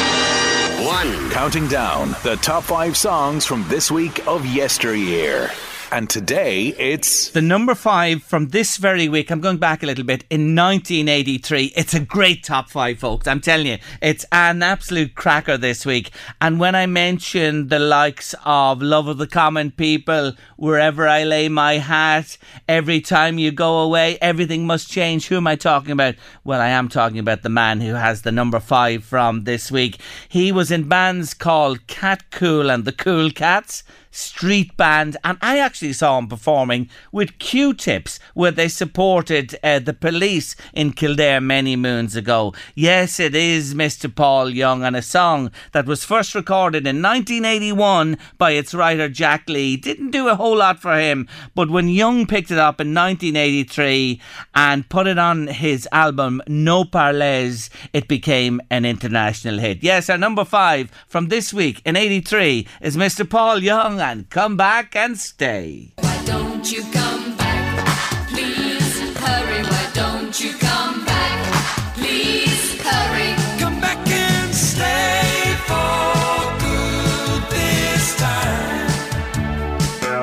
One. Counting down the top five songs from this week of yesteryear. And today it's... The number five from this very week, I'm going back a little bit, in nineteen eighty-three. It's a great top five, folks. I'm telling you, it's an absolute cracker this week. And when I mentioned the likes of Love of the Common People, Wherever I Lay My Hat, Every Time You Go Away, Everything Must Change, who am I talking about? Well, I am talking about the man who has the number five from this week. He was in bands called Cat Cool and the Cool Cats, Street Band, and I actually saw him performing with Q-Tips where they supported uh, the police in Kildare many moons ago. Yes, it is Mister Paul Young, and a song that was first recorded in nineteen eighty-one by its writer Jack Lee. Didn't do a whole lot for him, but when Young picked it up in nineteen eighty-three and put it on his album No Parlez, it became an international hit. Yes, our number five from this week in eighty-three is Mister Paul Young and Come Back and Stay. Why don't you come back? Please hurry. Why don't you come back? Please hurry. Come back and stay for good this time.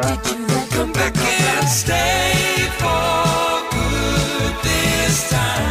Did you come, come back, back and stay for good this time?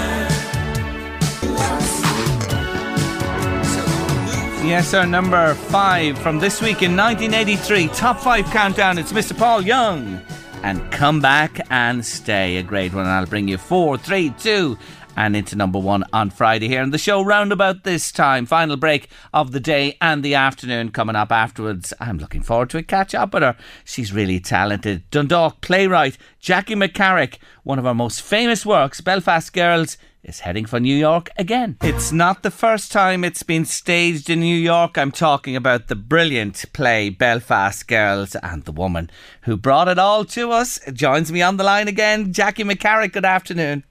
Yes, our number five from this week in nineteen eighty-three, top five countdown. It's Mister Paul Young and Come Back and Stay. A great one. And I'll bring you four, three, two, and into number one on Friday here in the show roundabout this time. Final break of the day and the afternoon coming up afterwards. I'm looking forward to a catch up with her. She's really talented. Dundalk playwright Jackie McCarrick, one of her most famous works, Belfast Girls, is heading for New York again. It's not the first time it's been staged in New York. I'm talking about the brilliant play Belfast Girls, and the woman who brought it all to us joins me on the line again. Jackie McCarrick, good afternoon.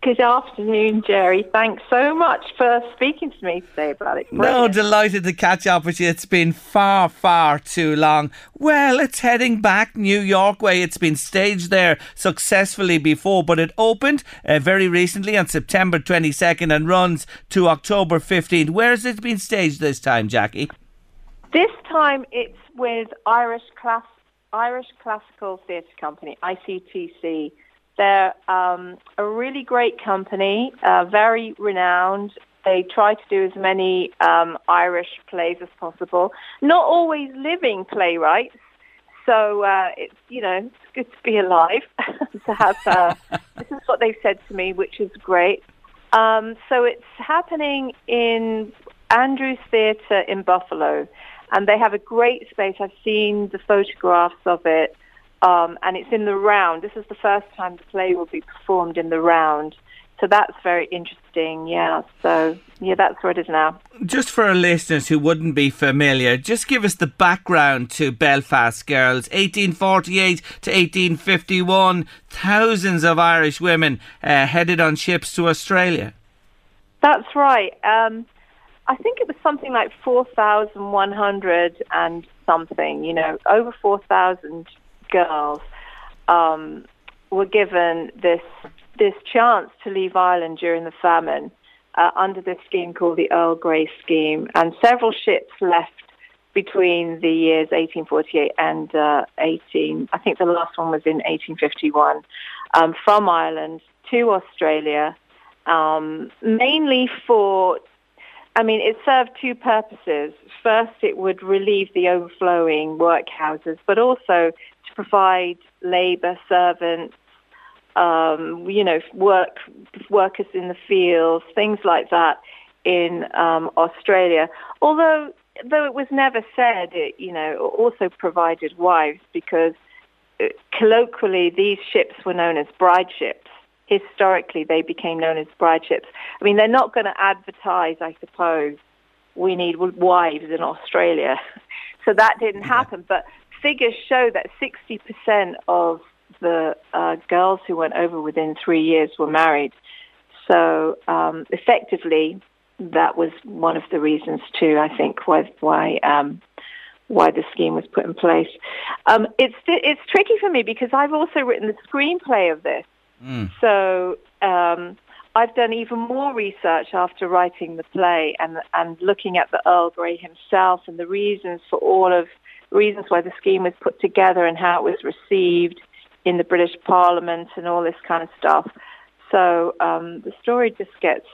Good afternoon, Jerry. Thanks so much for speaking to me today about it. Brilliant. No, delighted to catch up with you. It's been far, far too long. Well, it's heading back New York way. It's been staged there successfully before, but it opened uh, very recently on September twenty-second and runs to October fifteenth. Where has it been staged this time, Jackie? This time it's with Irish Class Irish Classical Theatre Company, I C T C. They're um, a really great company, uh, very renowned. They try to do as many um, Irish plays as possible. Not always living playwrights, so uh, it's, you know, it's good to be alive. to have uh, this is what they've said to me, which is great. Um, so it's happening in Andrews Theatre in Buffalo, and they have a great space. I've seen the photographs of it. Um, and it's in the round. This is the first time the play will be performed in the round. So that's very interesting, yeah. So, yeah, that's where it is now. Just for our listeners who wouldn't be familiar, just give us the background to Belfast Girls. eighteen forty-eight to eighteen fifty-one, thousands of Irish women uh, headed on ships to Australia. That's right. Um, I think it was something like four thousand one hundred and something, you know, over four thousand girls um, were given this this chance to leave Ireland during the famine uh, under this scheme called the Earl Grey Scheme, and several ships left between the years eighteen forty-eight and uh, eighteen. I think the last one was in eighteen fifty-one um, from Ireland to Australia, um, mainly for. I mean, it served two purposes. First, it would relieve the overflowing workhouses, but also to provide labour, servants, um, you know, work workers in the fields, things like that in um, Australia. Although, though it was never said, it, you know, also provided wives, because uh, colloquially these ships were known as bride ships. Historically, they became known as bride ships. I mean, they're not going to advertise, I suppose, we need wives in Australia. So that didn't happen. But figures show that sixty percent of the uh, girls who went over within three years were married. So um, effectively, that was one of the reasons, too, I think, why why, um, why the scheme was put in place. Um, it's it's tricky for me because I've also written the screenplay of this. Mm. So um, I've done even more research after writing the play and and looking at the Earl Grey himself and the reasons for all of reasons why the scheme was put together and how it was received in the British Parliament and all this kind of stuff. So um, the story just gets,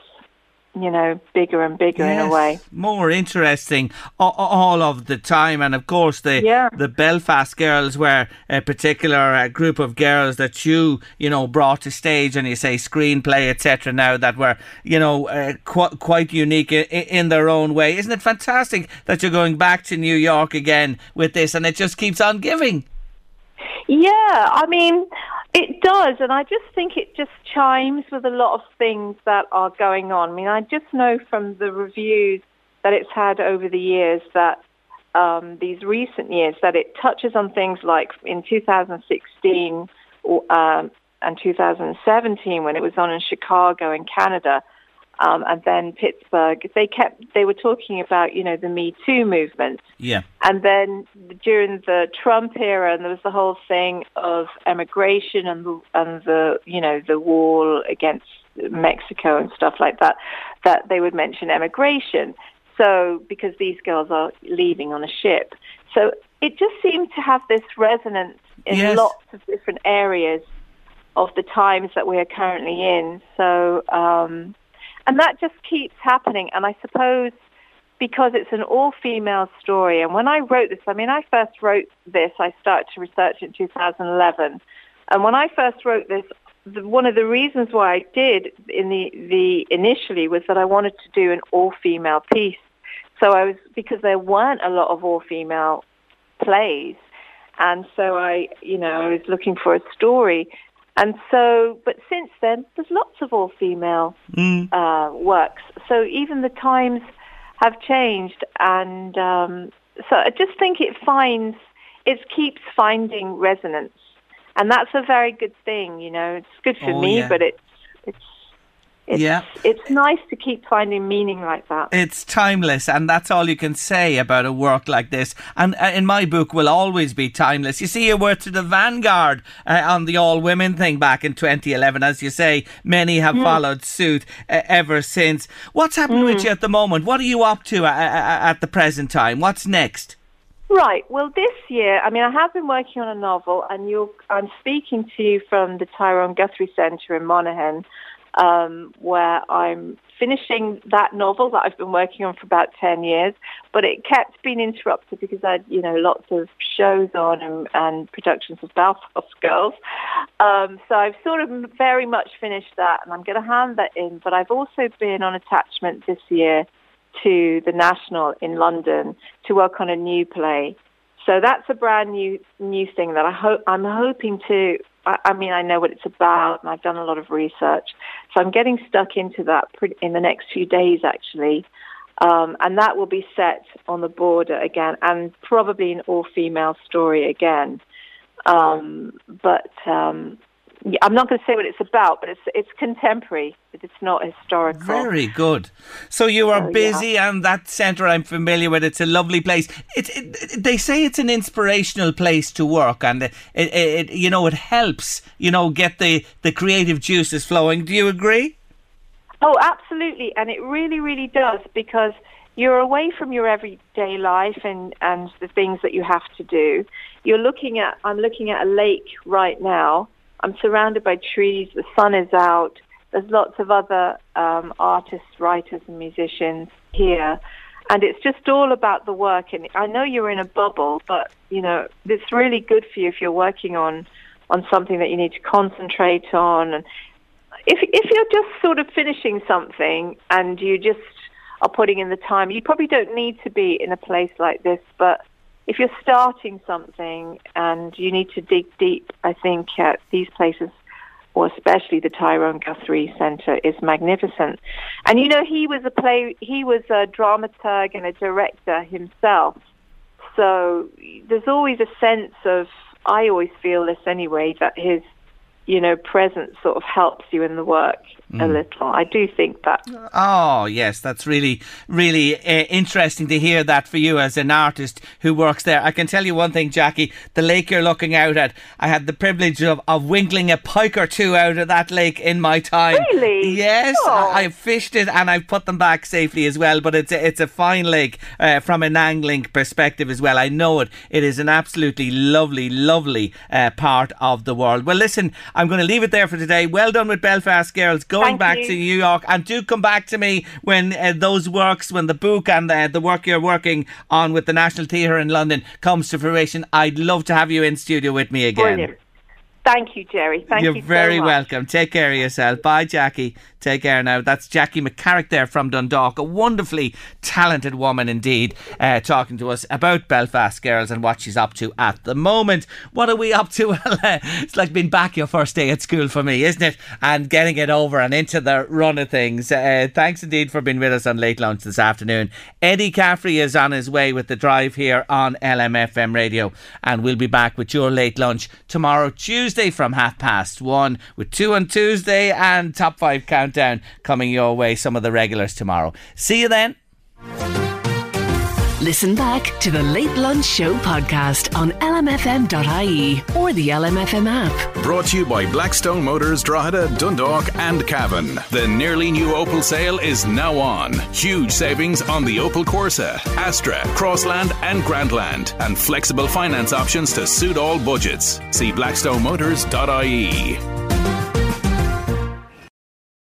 you know, bigger and bigger yes, in a way. More interesting all of the time. And of course, the yeah. the Belfast girls were a particular group of girls that you, you know, brought to stage and you say screenplay, et cetera now that were, you know, uh, qu- quite unique in, in their own way. Isn't it fantastic that you're going back to New York again with this and it just keeps on giving? Yeah, I mean, it does. And I just think it just chimes with a lot of things that are going on. I mean, I just know from the reviews that it's had over the years that um, these recent years that it touches on things like in two thousand sixteen or, um, and two thousand seventeen when it was on in Chicago and Canada um, and then Pittsburgh. They kept they were talking about, you know, the Me Too movement. Yeah. And then during the Trump era, and there was the whole thing of emigration and the, and the you know the wall against Mexico and stuff like that, that they would mention emigration. So because these girls are leaving on a ship, so it just seemed to have this resonance in yes. lots of different areas of the times that we are currently in. So um, and that just keeps happening, and I suppose, because it's an all-female story. And when I wrote this, I mean, I first wrote this, I started to research in two thousand eleven. And when I first wrote this, the, one of the reasons why I did in the, the initially was that I wanted to do an all-female piece. So I was, because there weren't a lot of all-female plays. And so I, you know, I was looking for a story. And so, but since then, there's lots of all-female mm. uh, works. So even the times have changed, and um, so I just think it finds, it keeps finding resonance, and that's a very good thing, you know. It's good for oh, me, yeah. but it's it's it's, yeah. it's nice to keep finding meaning like that. It's timeless, and that's all you can say about a work like this. And uh, in my book, will always be timeless. You see, you were to the vanguard uh, on the all-women thing back in twenty eleven. As you say, many have mm. followed suit uh, ever since. What's happening mm. with you at the moment? What are you up to uh, uh, at the present time? What's next? Right. Well, this year, I mean, I have been working on a novel, and you're, I'm speaking to you from the Tyrone Guthrie Centre in Monaghan, Um, where I'm finishing that novel that I've been working on for about ten years, but it kept being interrupted because I had, you know, lots of shows on and, and productions of Belfast Girls. Um, so I've sort of very much finished that, and I'm going to hand that in. But I've also been on attachment this year to the National in London to work on a new play. So that's a brand new new thing that I hope I'm hoping to. I mean, I know what it's about, and I've done a lot of research. So I'm getting stuck into that in the next few days, actually. Um, and that will be set on the border again, and probably an all-female story again. Um, but um, yeah, I'm not going to say what it's about, but it's it's contemporary. But it's not historical. Very good. So you are so, busy, yeah. and that centre I'm familiar with. It's a lovely place. It, it, they say it's an inspirational place to work, and it, it, it you know it helps you know get the, the creative juices flowing. Do you agree? Oh, absolutely, and it really, really does, because you're away from your everyday life and, and the things that you have to do. You're looking at I'm looking at a lake right now. I'm surrounded by trees. The sun is out. There's lots of other um, artists, writers and musicians here. And it's just all about the work. And I know you're in a bubble, but, you know, it's really good for you if you're working on, on something that you need to concentrate on. And if if you're just sort of finishing something and you just are putting in the time, you probably don't need to be in a place like this. But if you're starting something and you need to dig deep, I think at these places, or especially the Tyrone Guthrie Centre, is magnificent. And, you know, he was a play, he was a dramaturg and a director himself. So there's always a sense of, I always feel this anyway, that his, you know, presence sort of helps you in the work mm. a little. I do think that. Oh, yes, that's really, really uh, interesting to hear that for you as an artist who works there. I can tell you one thing, Jackie, the lake you're looking out at, I had the privilege of, of winkling a pike or two out of that lake in my time. Really? Yes, oh. I, I've fished it and I've put them back safely as well, but it's a, it's a fine lake uh, from an angling perspective as well. I know it. It is an absolutely lovely, lovely uh, part of the world. Well, listen, I'm going to leave it there for today. Well done with Belfast Girls, going Thank back you. to New York, and do come back to me when uh, those works, when the book and the, the work you're working on with the National Theatre in London comes to fruition. I'd love to have you in studio with me again. Brilliant. Thank you, Jerry. Thank You're you so very much. Welcome. Take care of yourself. Bye, Jackie. Take care now. That's Jackie McCarrick there from Dundalk, a wonderfully talented woman indeed, uh, talking to us about Belfast Girls and what she's up to at the moment. What are we up to? Well, uh, it's like being back your first day at school for me, isn't it? And getting it over and into the run of things. Uh, thanks indeed for being with us on Late Lunch this afternoon. Eddie Caffrey is on his way with the drive here on L M F M Radio, and we'll be back with your Late Lunch tomorrow, Tuesday, from half past one, with two on Tuesday and top five countdown coming your way, some of the regulars tomorrow. See you then. Listen back to the Late Lunch Show podcast on l m f m dot i e or the L M F M app. Brought to you by Blackstone Motors, Drogheda, Dundalk and Cavan. The nearly new Opel sale is now on. Huge savings on the Opel Corsa, Astra, Crossland and Grandland, and flexible finance options to suit all budgets. See blackstone motors dot i e.